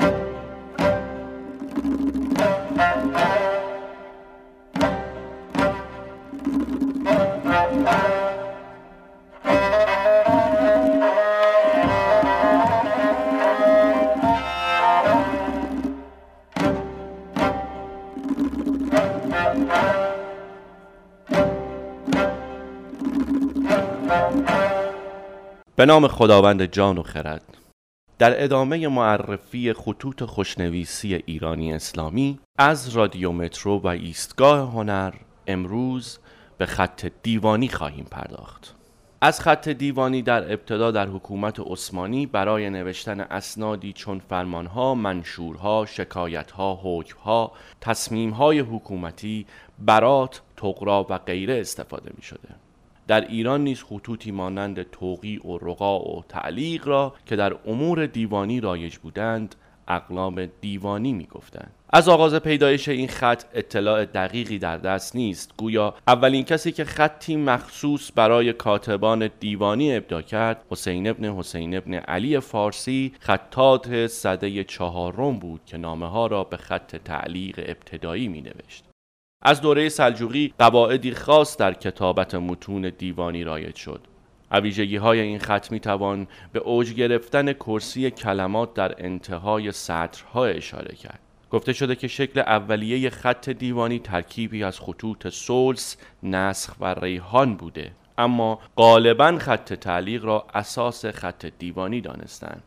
به نام خداوند جان و خرد. در ادامه معرفی خطوط خوشنویسی ایرانی اسلامی از رادیو مترو و ایستگاه هنر، امروز به خط دیوانی خواهیم پرداخت. از خط دیوانی در ابتدا در حکومت عثمانی برای نوشتن اسنادی چون فرمانها، منشورها، شکایتها، حکمها، تصمیمهای حکومتی، برات، طغرا و غیره استفاده می شده. در ایران نیز خطوطی مانند توقیع و رقاع و تعلیق را که در امور دیوانی رایج بودند اقلام دیوانی می گفتند. از آغاز پیدایش این خط اطلاع دقیقی در دست نیست، گویا اولین کسی که خطی مخصوص برای کاتبان دیوانی ابداع کرد حسین ابن علی فارسی خطاط سده چهارم بود که نامه ها را به خط تعلیق ابتدایی می نوشت. از دوره سلجوقی قواعدی خاص در کتابت متون دیوانی رایج شد. ویژگی های این خط می توان به اوج گرفتن کرسی کلمات در انتهای سطرها اشاره کرد. گفته شده که شکل اولیه خط دیوانی ترکیبی از خطوط سلس، نسخ و ریحان بوده، اما غالباً خط تعلیق را اساس خط دیوانی دانستند.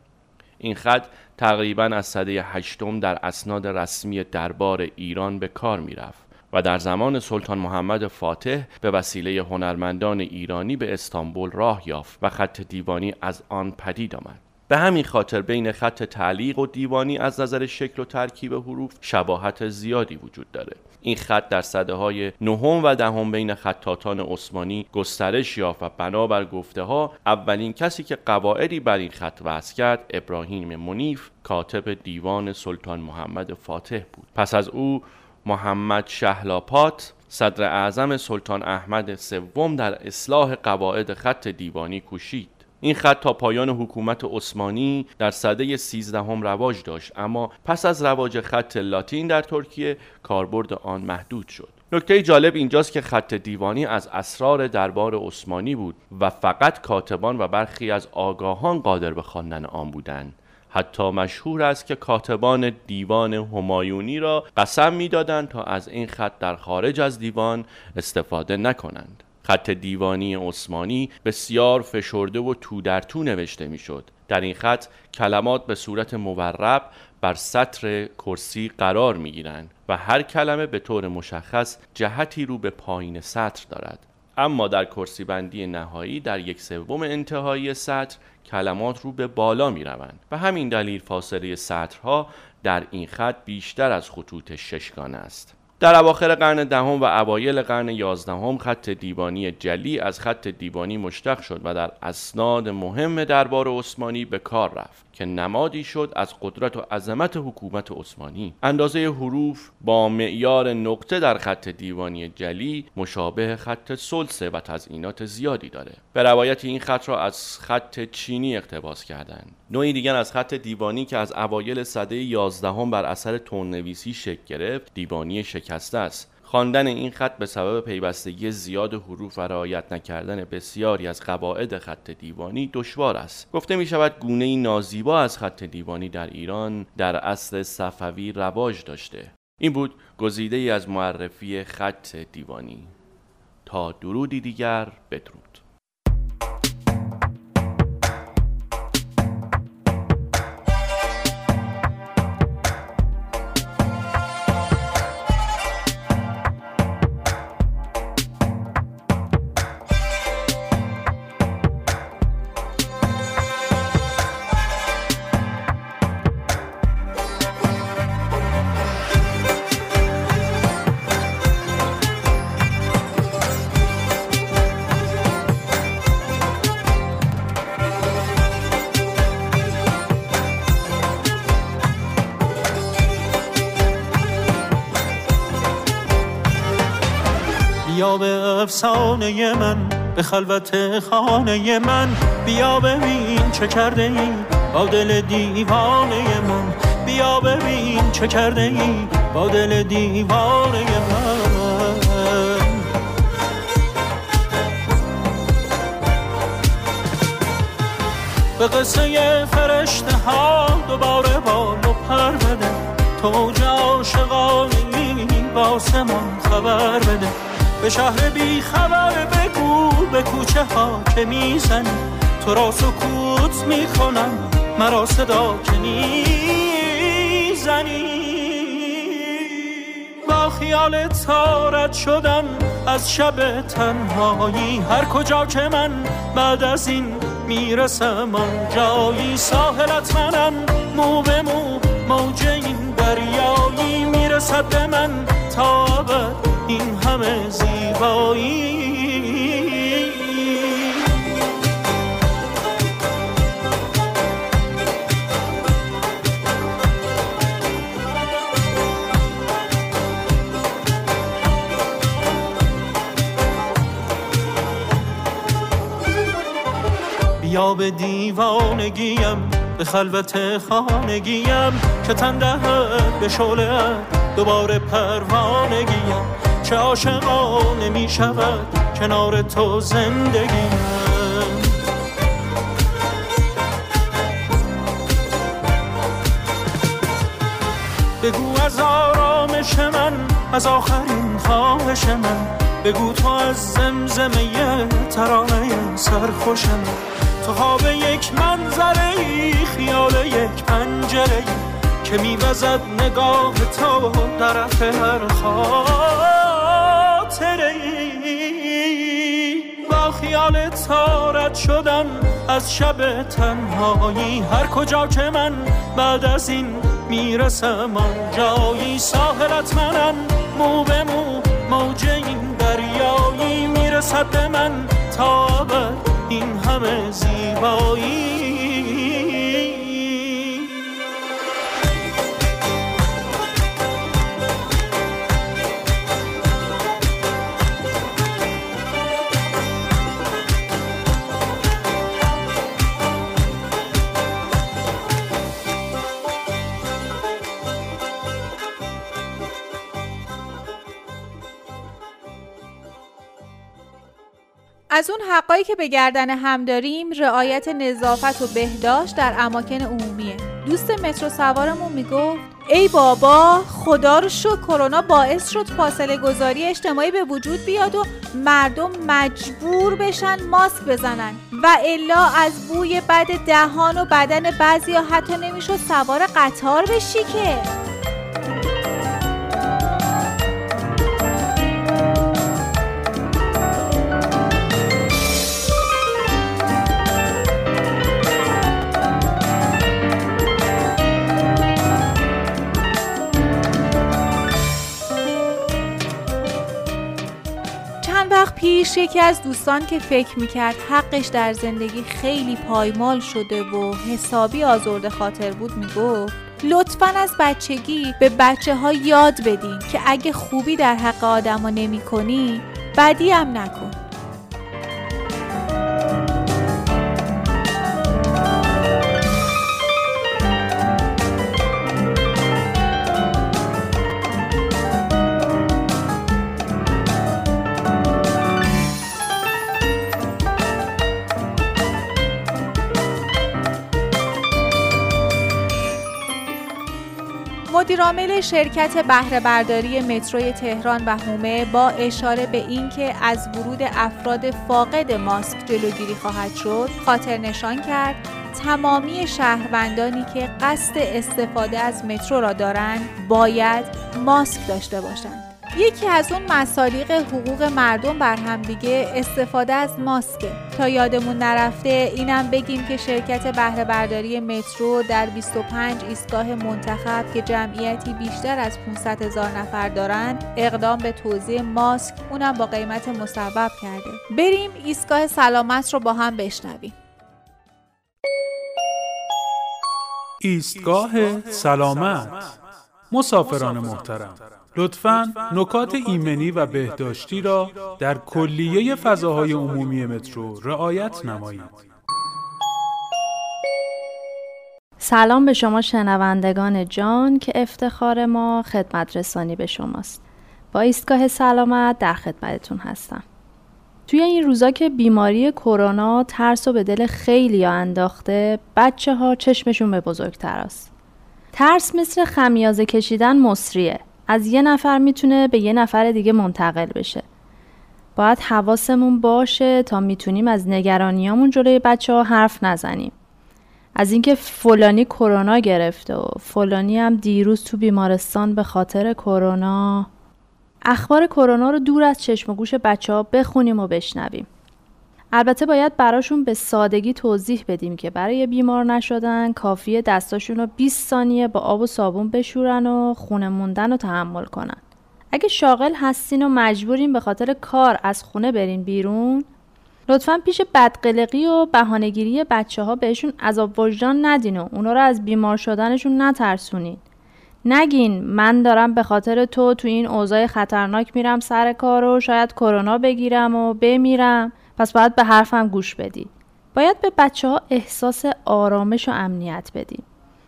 این خط تقریباً از سده هشتم در اسناد رسمی دربار ایران به کار می رفت و در زمان سلطان محمد فاتح به وسیله هنرمندان ایرانی به استانبول راه یافت و خط دیوانی از آن پدید آمد. به همین خاطر بین خط تعلیق و دیوانی از نظر شکل و ترکیب حروف شباهت زیادی وجود داره. این خط در سده‌های نهم و دهم بین خطاطان عثمانی گسترش یافت و بنابر گفته‌ها اولین کسی که قواعدی بر این خط وضع کرد ابراهیم منیف کاتب دیوان سلطان محمد فاتح بود. پس از او محمد شهلاپات صدر اعظم سلطان احمد سوم در اصلاح قواعد خط دیوانی کوشید. این خط تا پایان حکومت عثمانی در سده 13 هم رواج داشت، اما پس از رواج خط لاتین در ترکیه کاربرد آن محدود شد. نکته جالب اینجاست که خط دیوانی از اسرار دربار عثمانی بود و فقط کاتبان و برخی از آگاهان قادر به خواندن آن بودند. حتی مشهور است که کاتبان دیوان همایونی را قسم می‌دادند تا از این خط در خارج از دیوان استفاده نکنند. خط دیوانی عثمانی بسیار فشرده و تو در تو نوشته میشد. در این خط کلمات به صورت مورب بر سطر کرسی قرار میگیرند و هر کلمه به طور مشخص جهتی رو به پایین سطر دارد. اما در کرسی بندی نهایی در یک سوم انتهایی سطر کلمات رو به بالا می روند و همین دلیل فاصله سطرها در این خط بیشتر از خطوط ششگانه است. در اواخر قرن دهم و اوایل قرن یازدهم خط دیوانی جلی از خط دیوانی مشتق شد و در اسناد مهم دربار عثمانی به کار رفت که نمادی شد از قدرت و عظمت حکومت عثمانی. اندازه حروف با معیار نقطه در خط دیوانی جلی مشابه خط ثلثه و تزئینات زیادی داره. به روایت این خط را از خط چینی اقتباس کردند. نوعی دیگر از خط دیوانی که از اوایل سده 11 بر اثر تون‌نویسی شکل گرفت، دیوانی شکسته است. خواندن این خط به سبب پیوستگی زیاد حروف و رعایت نکردن بسیاری از قواعد خط دیوانی دشوار است. گفته می شود گونه‌ای نازیبا از خط دیوانی در ایران در عصر صفوی رواج داشته. این بود گزیده‌ای از معرفی خط دیوانی. تا درودی دیگر، بدرود. بیا به افسانه من، به خلوت خانه من، بیا ببین چه کرده ای با دل دیوانه من، بیا ببین چه کرده ای با دل دیوانه من. به قصه فرشته ها دوباره بال و پر بده، تو جاشقانی باسمان خبر بده، به شهر بی خبر بگو، به کوچه ها که میزنی، تو را سکوت میکنم، مرا صدا که میزنی. با خیال تارت شدم از شب تنهایی، هر کجا که من بعد از این میرسم آنجایی، ساحلت منم مو به مو، موج این دریایی، میرسد به من تا ابد این همه زیبایی. بیا به دیوانگیم، به خلوت خانگیم، که تن دهد به شعله‌ات دوباره پروانگیم، چه عاشقانه می شود کنار تو زندگیم. بگو از آرامش من، از آخرین خواهش من، بگو تو از زمزمه ترانه سرخوش من، تو ها به یک منظره ای، خیال یک پنجره ای، که می وزد نگاه تو در افه هر خواه تری. با خیال تارت شدم از شب تنهایی، هر کجا که من بعد از این میرسم آنجایی، ساحلت منم مو به مو، موج این دریایی، میرسد به من تا ابد این همه زیبایی. از اون حقایی که به گردن هم داریم، رعایت نظافت و بهداشت در اماکن عمومیه. دوست مترو سوارمون میگفت ای بابا، خدا رو شکر کرونا باعث شد فاصله گذاری اجتماعی به وجود بیاد و مردم مجبور بشن ماسک بزنن و الا از بوی بد دهان و بدن بعضیا حتی نمیشد سوار قطار بشی که. خودش یکی از دوستان که فکر میکرد حقش در زندگی خیلی پایمال شده و حسابی آزرده خاطر بود میگفت لطفاً از بچگی به بچه ها یاد بدین که اگه خوبی در حق آدم ها نمی کنی بدی هم نکن. مدیرعامل شرکت بهره برداری مترو تهران و حومه با اشاره به اینکه از ورود افراد فاقد ماسک جلوگیری خواهد شد، خاطر نشان کرد تمامی شهروندانی که قصد استفاده از مترو را دارند باید ماسک داشته باشند. یکی از اون مسالیق حقوق مردم بر همدیگه استفاده از ماسکه. تا یادمون نرفته اینم بگیم که شرکت بهره برداری مترو در 25 ایستگاه منتخب که جمعیتی بیشتر از 500,000 نفر دارن اقدام به توزیع ماسک، اونم با قیمت مصوب کرده. بریم ایستگاه سلامت رو با هم بشنویم. ایستگاه سلامت. مسافران محترم، لطفاً نکات ایمنی و بهداشتی را در کلیه فضاهای عمومی مترو رعایت نمایید. سلام به شما شنوندگان جان که افتخار ما خدمت رسانی به شماست. با ایستگاه سلامت در خدمتتون هستم. توی این روزا که بیماری کرونا ترس و به دل خیلیا انداخته، بچه ها چشمشون به بزرگتر است. ترس مثل خمیازه کشیدن مصریه. از یه نفر میتونه به یه نفر دیگه منتقل بشه. باید حواسمون باشه تا میتونیم از نگرانیامون جلوی بچه‌ها حرف نزنیم. از اینکه فلانی کرونا گرفته و فلانی هم دیروز تو بیمارستان به خاطر کرونا. اخبار کرونا رو دور از چشم و گوش بچه‌ها بخونیم و بشنویم. البته باید براشون به سادگی توضیح بدیم که برای بیمار نشدن کافیه دستاشون رو 20 ثانیه با آب و صابون بشورن و خونه موندن رو تحمل کنن. اگه شاغل هستین و مجبورین به خاطر کار از خونه برین بیرون، لطفاً پیش بدقلقی و بهانه‌گیری بچه‌ها بهشون عذاب وجدان ندین و اونا رو از بیمار شدنشون نترسونین. نگین من دارم به خاطر تو این اوضاع خطرناک میرم سر کار و شاید کرونا بگیرم و بمیرم. پس باید به حرفم گوش بدید. باید به بچه ها احساس آرامش و امنیت بدیم.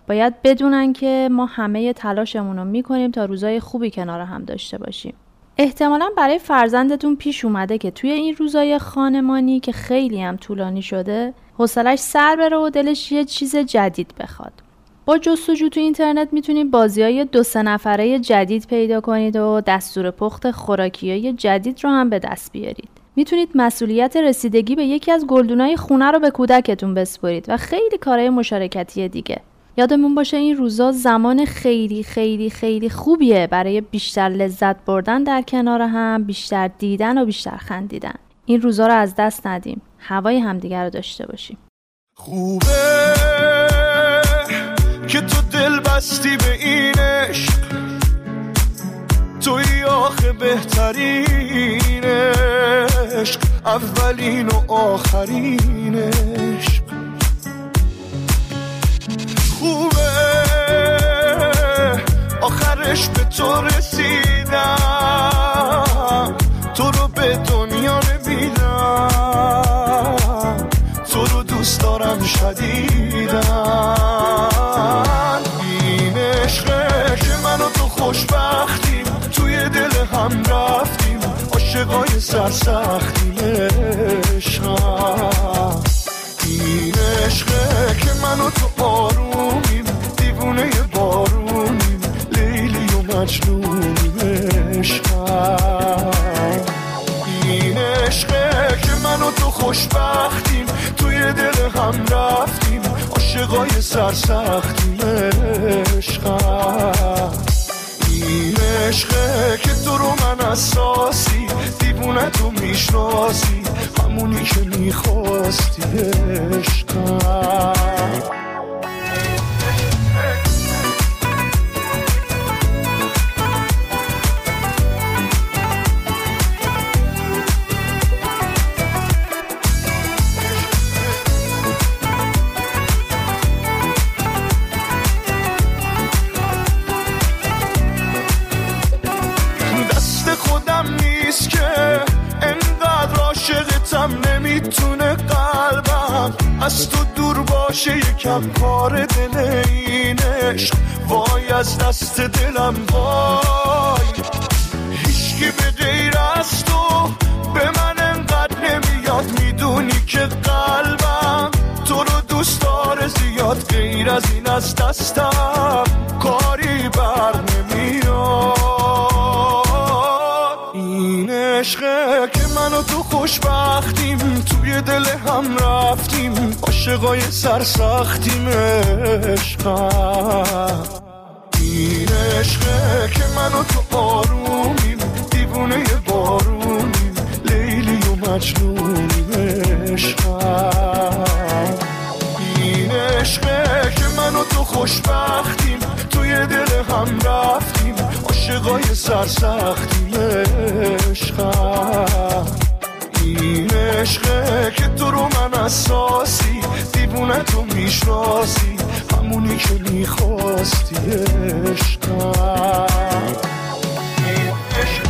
باید بدونن که ما همه تلاشمون رو میکنیم تا روزای خوبی کنار هم داشته باشیم. احتمالاً برای فرزندتون پیش اومده که توی این روزای خانمانی که خیلی هم طولانی شده، حوصله‌اش سر بره و دلش یه چیز جدید بخواد. با جستجو تو اینترنت میتونید بازیای 2-3 نفره جدید پیدا کنید و دستور پخت خوراکیای جدید رو هم به دست بیارید. میتونید مسئولیت رسیدگی به یکی از گلدونای خونه رو به کودکتون بسپرید و خیلی کارهای مشارکتی دیگه. یادمون باشه این روزا زمان خیلی خیلی خیلی خوبیه برای بیشتر لذت بردن در کنار هم، بیشتر دیدن و بیشتر خندیدن. این روزا رو از دست ندیم. هوای همدیگه رو داشته باشیم. خوبه که تو دل بستی به اینش، توی آخه بهترین عشق، اولین و آخرین عشق. خوبه آخرش به تو رسیدم، تو رو به دنیا نمیدم، تو رو دوست دارم شدیدم. این عشقه که من و تو خوشبختیم، توی دل هم رفتیم، عاشقای سرسختیم. عشقم این عشقه که من و تو آرومیم، دیوونه بارونیم، لیلی و مجنونیم. عشقم این عشقه که من و تو خوشبختیم، توی دل هم رفتیم، عاشقای سرسختیم. عشقم این عشقه که تو رو من اساسی، دیوونه تو میشناسی، همونی که میخواستی. عشقم دور باشه یکم کار دل این عشق، وای از دست دلم وای، هیچکی به غیر از تو به من انقدر نمیاد، میدونی که قلبم تو رو دوست داره زیاد، غیر از این از دستم کاری بر نمیاد. این عشقه که من و تو خوشبختیم، توی دل هم رفتیم، عاشقای سرسختیم عشقم. این عشقه که من و تو آرومیم، دیوونه بارونیم، لیلی و مجنونیم عشقم. این عشقه که من و تو خوشبختیم، توی دل هم رفتیم، عاشقای سرسختیم عشقم. این عشقه که تو رو من اساسی، دیوونه تو میشناسی، همونی که میخواستی عشقم. این عشقه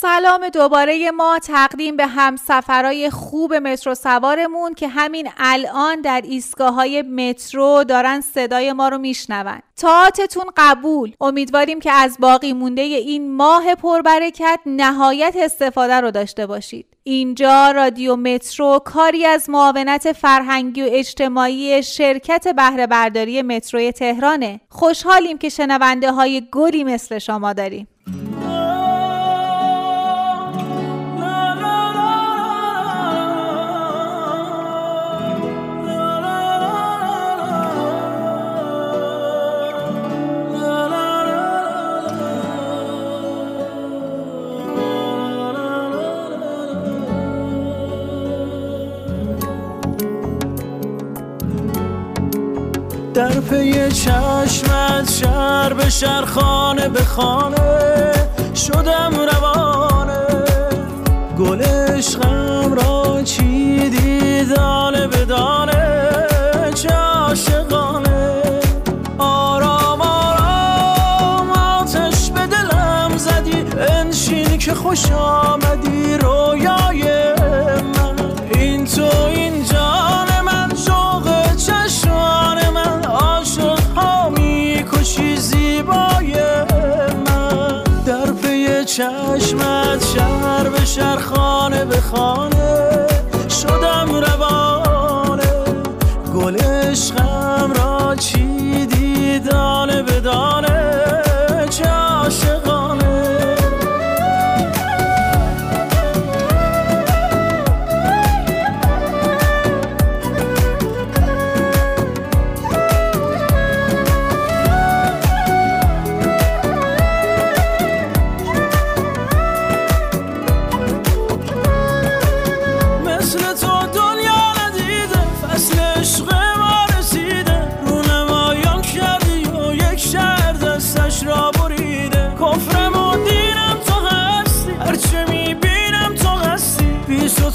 سلام دوباره ما تقدیم به همسفرای خوب مترو سوارمون که همین الان در ایستگاه‌های مترو دارن صدای ما رو میشنون. طاعتتون قبول. امیدواریم که از باقی مونده این ماه پربرکت نهایت استفاده رو داشته باشید. اینجا رادیو مترو کاری از معاونت فرهنگی و اجتماعی شرکت بهره برداری مترو تهرانه. خوشحالیم که شنونده های گلی مثل شما داریم. در پی چشمت شهر به شهر، خانه به خانه شدم روانه، گل عشقم را چیدی دانه به دانه، چه عاشقانه. آرام آرام آتش به دلم زدی، انشین که خوش آمدی رویای من، این تو این جان من، شوق چشمان زیبای من. در پی چشمت شهر به شهر، خانه به خانه شدم روانه، گل عشقم را چیدی دانه به دانه، چه عاشقانه.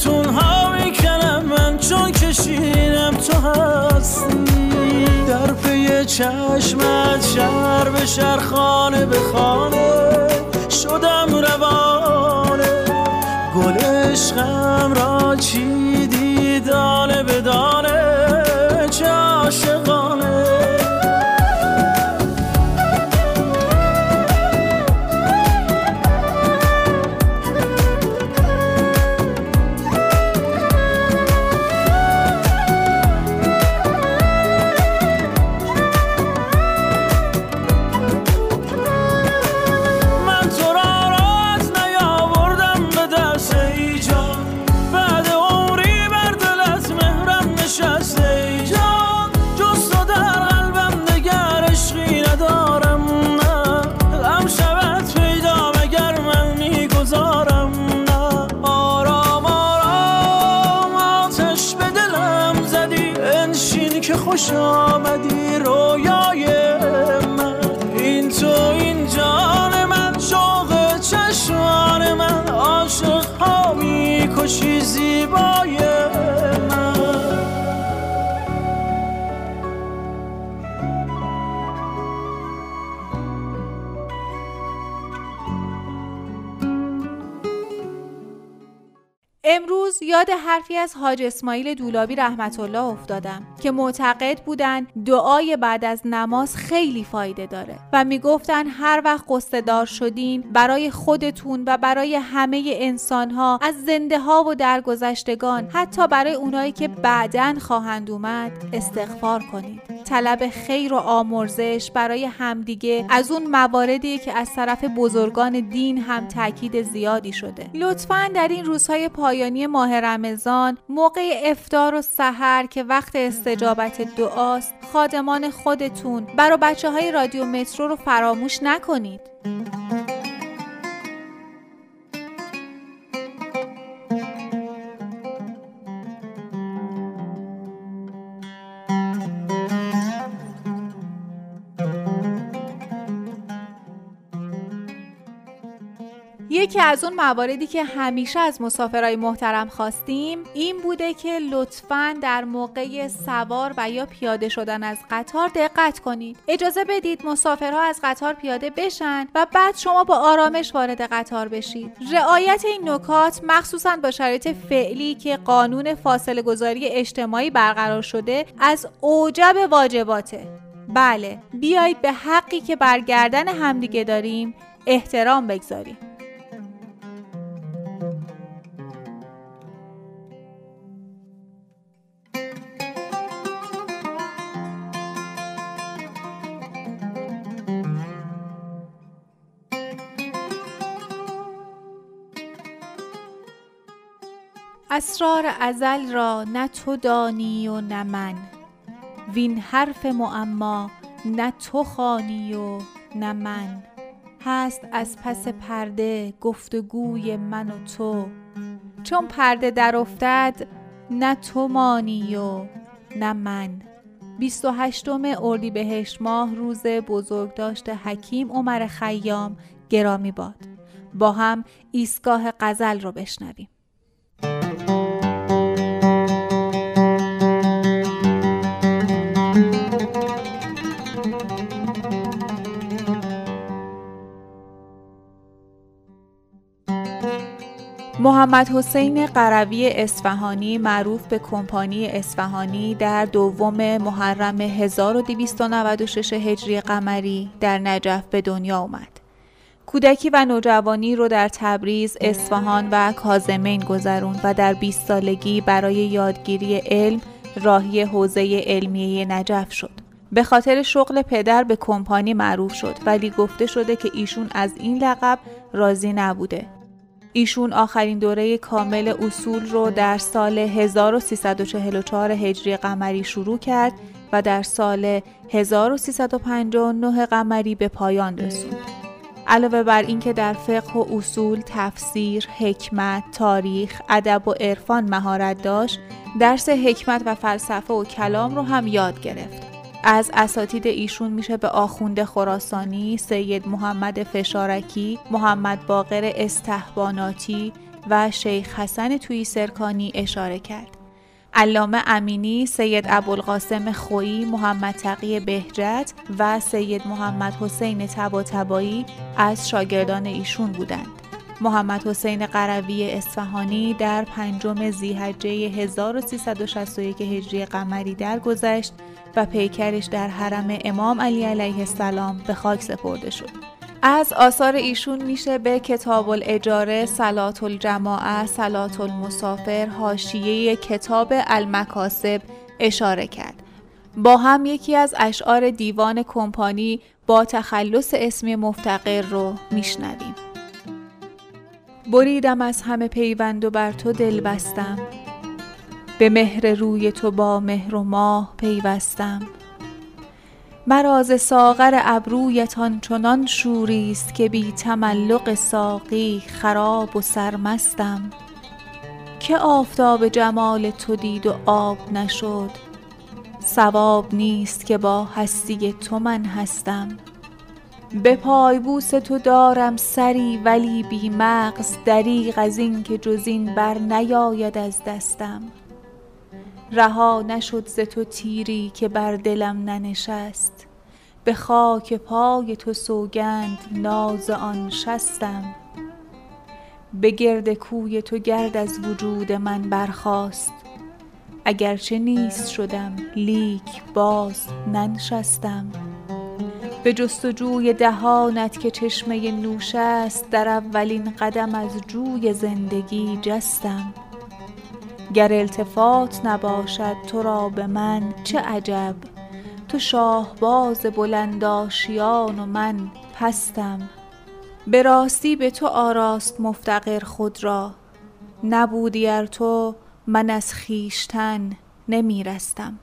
تونها میکنم من چون کشیدم تو هستی. در پی چشمت شهر به شهر، خانه به خانه شدم روانه، گل عشقم را چیدی دانه به دانه، چه عاشقانه. خوش آمدی رویای من، این تو این جان من، شوق چشمان من، عاشق ها میکشی زیبای امروز یاد حرفی از حاج اسماعیل دولابی رحمت الله افتادم که معتقد بودن دعای بعد از نماز خیلی فایده داره و میگفتن هر وقت غصه دار شدین برای خودتون و برای همه انسان‌ها، از زنده ها و درگذشتگان، حتی برای اونایی که بعداً خواهند اومد استغفار کنید. طلب خیر و آمرزش برای همدیگه از اون مواردیه که از طرف بزرگان دین هم تاکید زیادی شده. لطفاً در این روزهای پایانی ماه رمضان، موقع افطار و سحر که وقت استجابت دعاست، خادمان خودتون برای بچه‌های رادیو مترو رو فراموش نکنید. یکی از اون مواردی که همیشه از مسافرای محترم خواستیم این بوده که لطفاً در موقع سوار و یا پیاده شدن از قطار دقت کنید. اجازه بدید مسافرها از قطار پیاده بشن و بعد شما با آرامش وارد قطار بشید. رعایت این نکات مخصوصاً با شرایط فعلی که قانون فاصله گذاری اجتماعی برقرار شده از اوجب واجباته. بله، بیایید به حقی که بر گردن همدیگه داریم احترام بگذاریم. اسرار ازل را نه تو دانی و نه من، وین حرف معما نه تو خوانی و نه من. هست از پس پرده گفتگوی من و تو، چون پرده در افتد نه تو مانی و نه من. 28 اردیبهشت ماه، روز بزرگداشت حکیم عمر خیام گرامی باد. با هم ایستگاه غزل را بشنویم. محمد حسین قروی اسفهانی معروف به کمپانی اسفهانی در دوم محرم 1296 هجری قمری در نجف به دنیا آمد. کودکی و نوجوانی رو در تبریز، اصفهان و کاظمین گذروند و در 20 سالگی برای یادگیری علم راهی حوزه علمیه نجف شد. به خاطر شغل پدر به کمپانی معروف شد، ولی گفته شده که ایشون از این لقب راضی نبوده. ایشون آخرین دوره کامل اصول رو در سال 1344 هجری قمری شروع کرد و در سال 1359 قمری به پایان رسوند. علاوه بر اینکه در فقه و اصول، تفسیر، حکمت، تاریخ، ادب و عرفان مهارت داشت، درس حکمت و فلسفه و کلام رو هم یاد گرفت. از اساتید ایشون میشه به آخوند خراسانی، سید محمد فشارکی، محمد باقر استحباناتی و شیخ حسن تویی سرکانی اشاره کرد. علامه امینی، سید ابوالقاسم خویی، محمد تقی بهجت و سید محمد حسین طباطبایی از شاگردان ایشون بودند. محمد حسین قروی اصفهانی در 5 ذی‌حجه 1361 هجری قمری درگذشت و پیکرش در حرم امام علی علیه السلام به خاک سپرده شد. از آثار ایشون میشه به کتاب الاجاره، صلات الجماعه، صلات المسافر، حاشیه کتاب المکاسب اشاره کرد. با هم یکی از اشعار دیوان کمپانی با تخلص اسم مفتقر رو میشنویم. بریدم از همه پیوند و بر تو دل بستم، به مهر روی تو با مهر و ماه پیوستم. مرا ز ساغر ابرویتان چنان شوریست، که بی تملق ساقی خراب و سرمستم. که آفتاب جمال تو دید و آب نشد، ثواب نیست که با هستی تو من هستم. به پای بوس تو دارم سری ولی بی مغز، دریغ از این که جز این بر نیاید از دستم. رها نشد ز تو تیری که بر دلم ننشست، به خاک پای تو سوگند ناز آن شستم. به گرد کوی تو گرد از وجود من برخاست. اگرچه نیست شدم لیک باز ننشستم. به جستجوی دهانت که چشمه نوش است، در اولین قدم از جوی زندگی جستم. گر التفات نباشد تو را به من چه عجب، تو شاهباز بلندآشیان و من پستم. به راستی به تو آراست مفتقر خود را، نبودی ار تو من از خیشتن نمی رستم.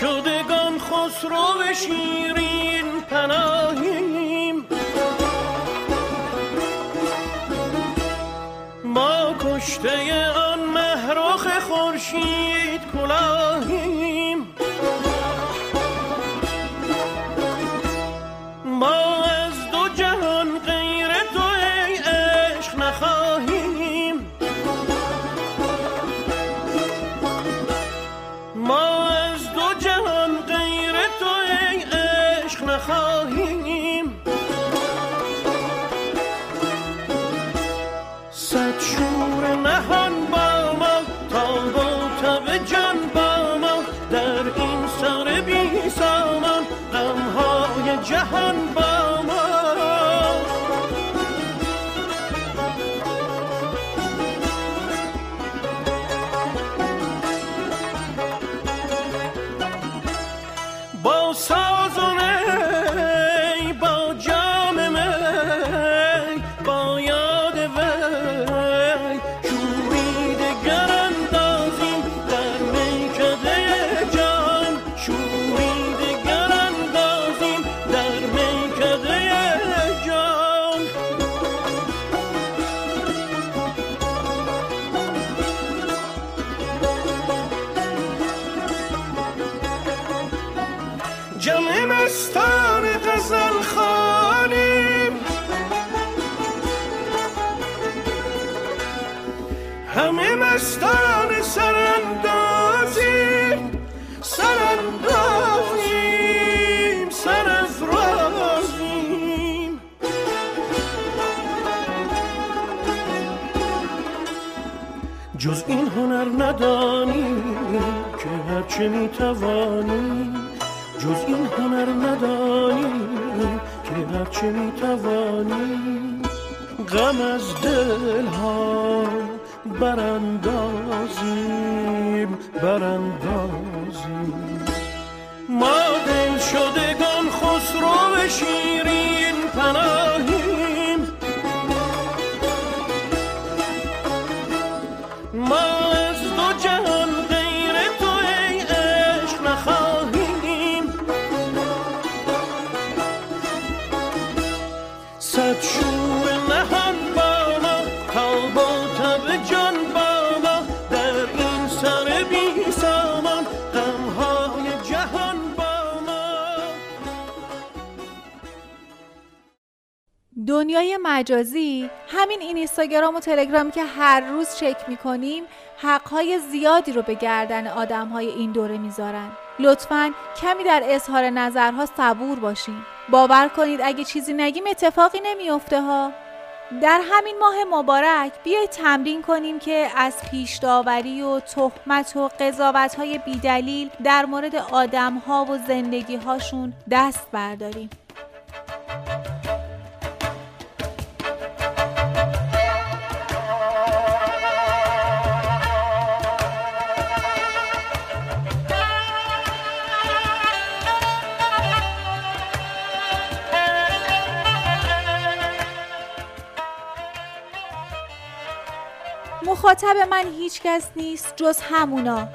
شدگان خسرو شیرین پناهیم، ما کشته آن مهرخ خورشید کلاهیم، ما از دو جهان غیر تو ای عشق نخواهیم، ما خواهیم. صد شور نهان با ما، تاب و تب جان با ما، در این سر بی سامان غمهای جهان با ما. با سازونه مستان سراندازیم، سراندازیم، سرافرازیم. جز این هنر ندانی که هرچه میتوانی، جز این هنر ندانی که هرچه میتوانی، غم از دل ها براندازیم، براندازیم. ما دل شدگان خسرو شیرین پناهیم، ما از دو جهان غیر تو ای عشق نخواهیم. صد شور نهان با ما، تاب و تب جان با ما، در این سر بی سامان غمهای جهان با ما. دنیای مجازی، همین این اینستاگرام و تلگرام که هر روز چک میکنیم، حقهای زیادی رو به گردن آدمهای این دوره میذارن. لطفاً کمی در اظهار نظرها صبور باشیم. باور کنید اگه چیزی نگیم اتفاقی نمیفته ها. در همین ماه مبارک بیایید تمرین کنیم که از پیش‌داوری و تهمت و قضاوت‌های بی‌دلیل در مورد آدم‌ها و زندگی‌هاشون دست برداریم. مخاطب من هیچ کس نیست جز همونا،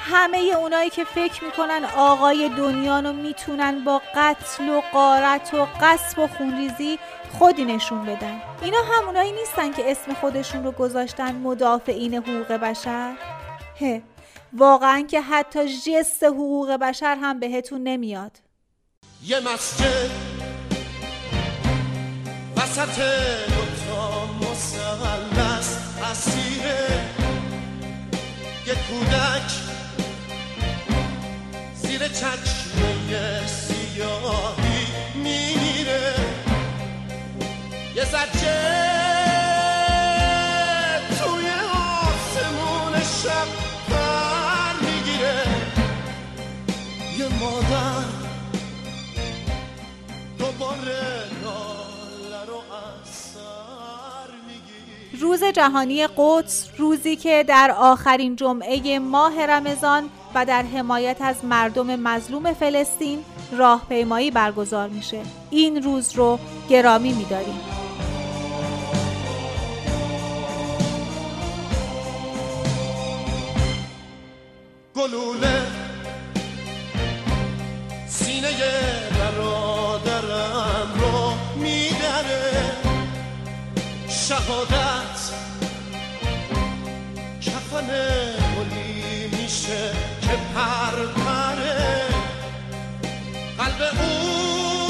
همه اونایی که فکر میکنن آقای دنیانو میتونن با قتل و غارت و غصب و خونریزی خودی نشون بدن. اینا همونایی نیستن که اسم خودشون رو گذاشتن مدافعین حقوق بشر؟ هه، واقعا که حتی ژست حقوق بشر هم بهتون نمیاد. یه مسجد وسط دوتا مثلث اسیره، یه کودک زیر چکمه سیاهی میره، یه زجه توی آسمون شب پر میگیره، یه مادر دوباره روز جهانی قدس، روزی که در آخرین جمعه ماه رمضان و در حمایت از مردم مظلوم فلسطین راهپیمایی برگزار میشه. این روز رو گرامی می‌داریم. گلوله سینه برادرم رو می‌داره، شهادت کفن مولی میشه که پرپره، قلب اون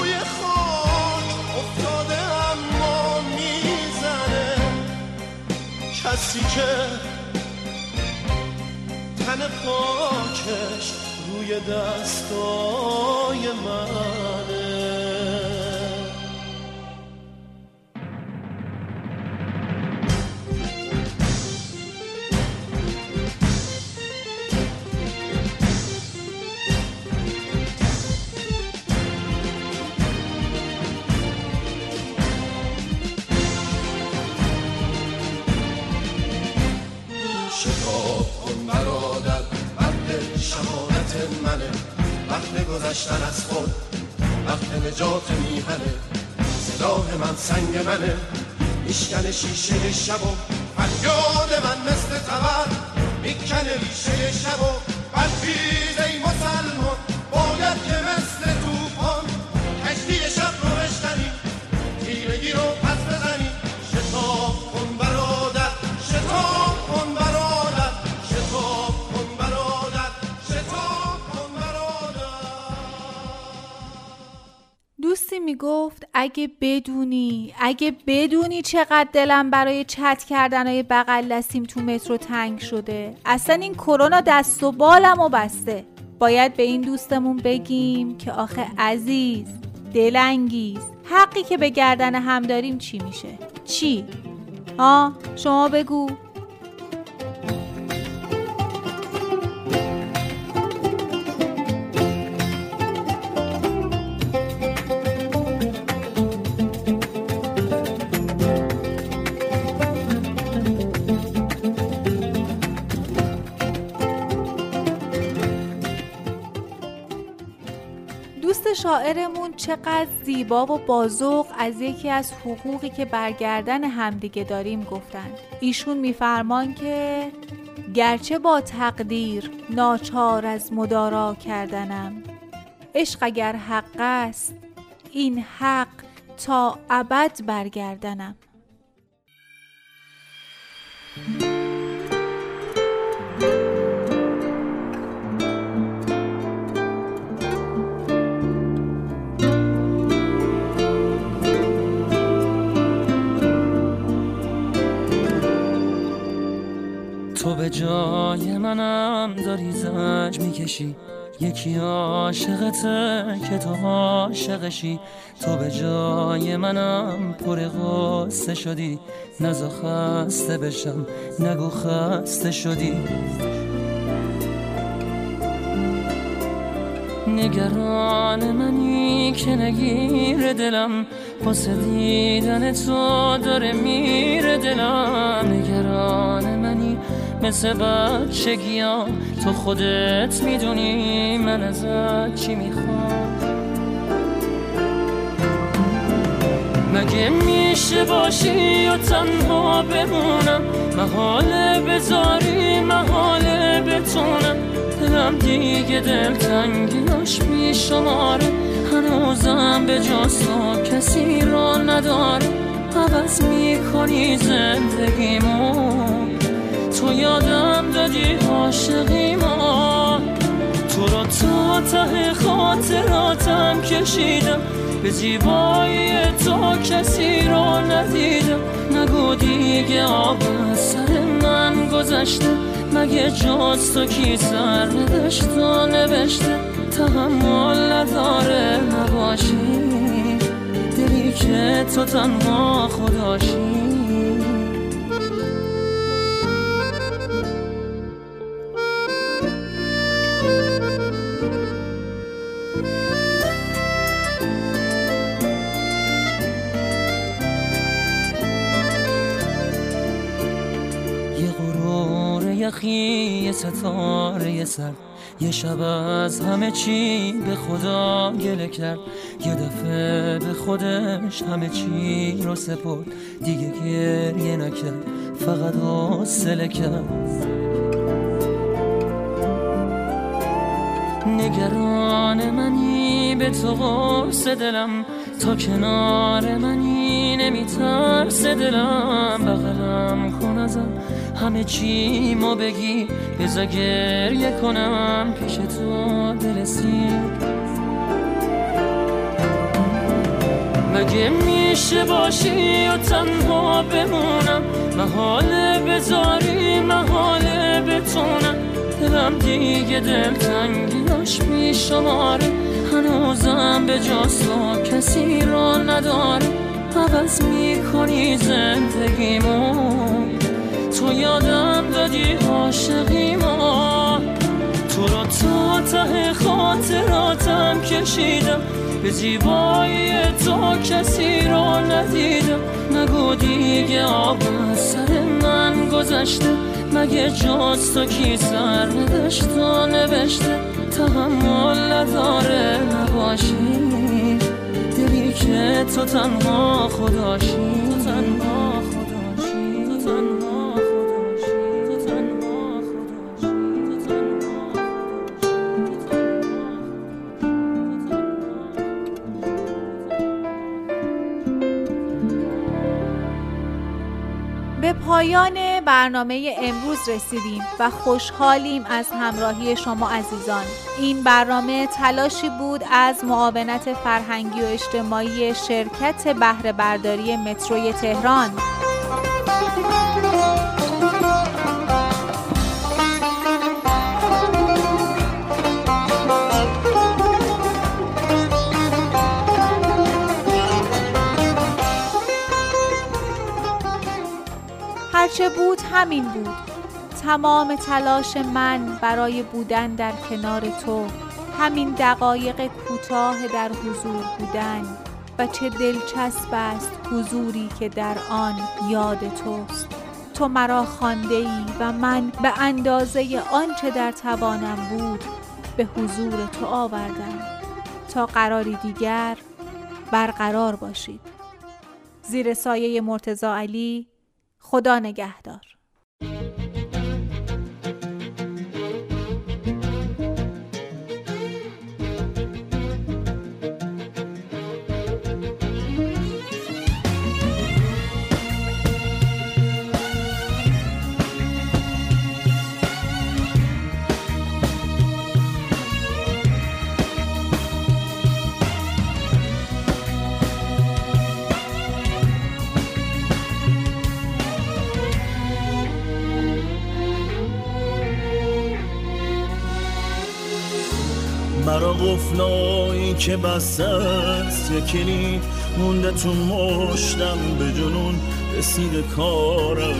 روی خاک افتاده اما میزنه، کسی که تن پاکش روی دستای منه. وقت گذشتن از خود، وقت نجات میهنه، صداه من سنگ منه، میشکنه شیشه شب و فریاد من مثل تبر میکنه ریشه شب و برخیز ای مسلمان، باید که مثل طوفان کشتی شب رو بشکنی، تیرگی رو پس بزنی. شتاب کن برادر، شتاب کن برادر، شتاب کن برادر، شتاب. دوستی میگفت اگه بدونی چقدر دلم برای چت کردنای بغل دستیم تو مترو تنگ شده، اصلا این کرونا دست و بالمو بسته. باید به این دوستمون بگیم که آخه عزیز، دلانگیز، حقی که به گردن هم داریم چی میشه؟ چی؟ شما بگو. شاعرمون چقدر زیبا و بازوق از یکی از حقوقی که برگردن همدیگه داریم گفتن. ایشون میفرمان که گرچه با تقدیر ناچار از مدارا کردنم، عشق اگر حق است این حق تا ابد برگردنم. تو به جای منم داری زنج میکشی، یکی عاشقته که تو عاشقشی. تو به جای منم پر غصه شدی، نزا خسته بشم نگو خسته شدی. نگران منی که نگیر دلم، پس دیدن تو داره میره دلم. نگران منی مثل بچگیام، تو خودت میدونی من ازت چی میخوام. مگه می همیشه باشی و تنها بمونم، محاله بذاری محاله بتونم، دلم دیگه دلتنگیاش میشماره، هنوزم به جاستا کسی را نداره، عوض میکنی زندگیمو تو یادم دادی عاشقیمو، تو را تا ته خاطراتم کشیدم، به زیبایی تو کسی را ندیدم، نگو دیگه آب از سر من گذشته، مگه جاز تو کی سر ندشت و نوشته، تحمل نداره نباشی، دلی که تو تنها خداشی. یه ستاره یه سر یه شب از همه چی به خدا گله کرد، یه دفعه به خودش همه چی رو سپرد، دیگه گریه نکرد فقط حوصله کرد، نگران منی به تو قرص دلم، تا کنار منی نمیترس دلم، بغلم کن ازم همه چی ما بگی، بذار گریه کنم پیش تو برسی، مگه میشه باشی و تنها بمونم، محاله بذاری محاله بتونم، دلم دیگه دلتنگیاش میشماره، هنوزم به جاستا کسی را نداره، عوض میکنی زندگیمون، تو یادم دادی عاشقی ما، تو را تا ته خاطراتم کشیدم، به زیبایی تو کسی را ندیدم، نگو دیگه آب از سر من گذشته، مگه جاز تو کی سر ندشت و نوشته، تحمل نداره نباشی، دلی که تو تنها خداشی، تو تنها خداشی، تو تنها پایان برنامه امروز رسیدیم و خوشحالیم از همراهی شما عزیزان. این برنامه تلاشی بود از معاونت فرهنگی و اجتماعی شرکت بهره برداری متروی تهران. چه بود همین بود، تمام تلاش من برای بودن در کنار تو، همین دقایق کوتاه در حضور بودن، و چه دلچسب است حضوری که در آن یاد توست. تو مرا خوانده‌ای و من به اندازه آنچه در توانم بود به حضور تو آوردم. تا قراری دیگر برقرار باشید. زیر سایه مرتضی علی، خدا نگهدار. مرا قفلایی که بسته است یک کلید مونده تو مشتم، به جنون رسیده کارم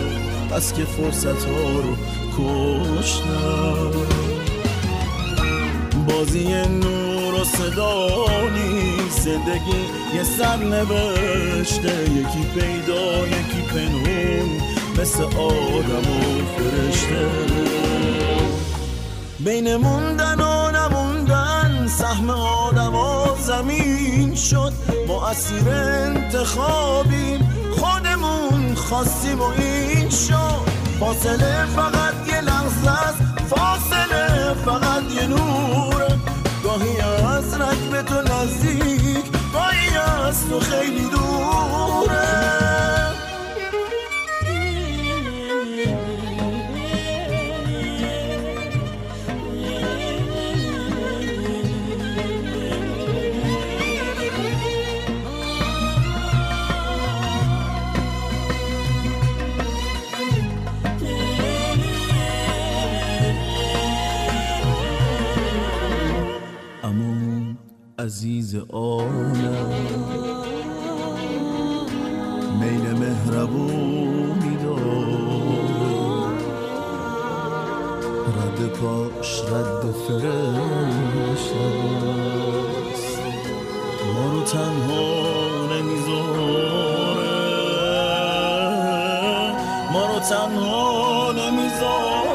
بس که فرصت ها رو کشتم، بازی نور و صدا نیست، زندگی یه سرنوشته، یکی پیدا یکی پنهون، مثل آدم و فرشته، بین موندن و سهم آدم و زمین شد، ما اسیر انتخابیم، خواستیم و این شد فاصله، فقط یه لحظه است فاصله، فقط یه نوره، گاهی از رکب تو نزدیک، گاهی از تو خیلی دوره. عزیز عالم میل مهربونی دار، رد پاش رد فرشته است، ما رو تنها نمیذاره، ما رو تنها نمیذاره.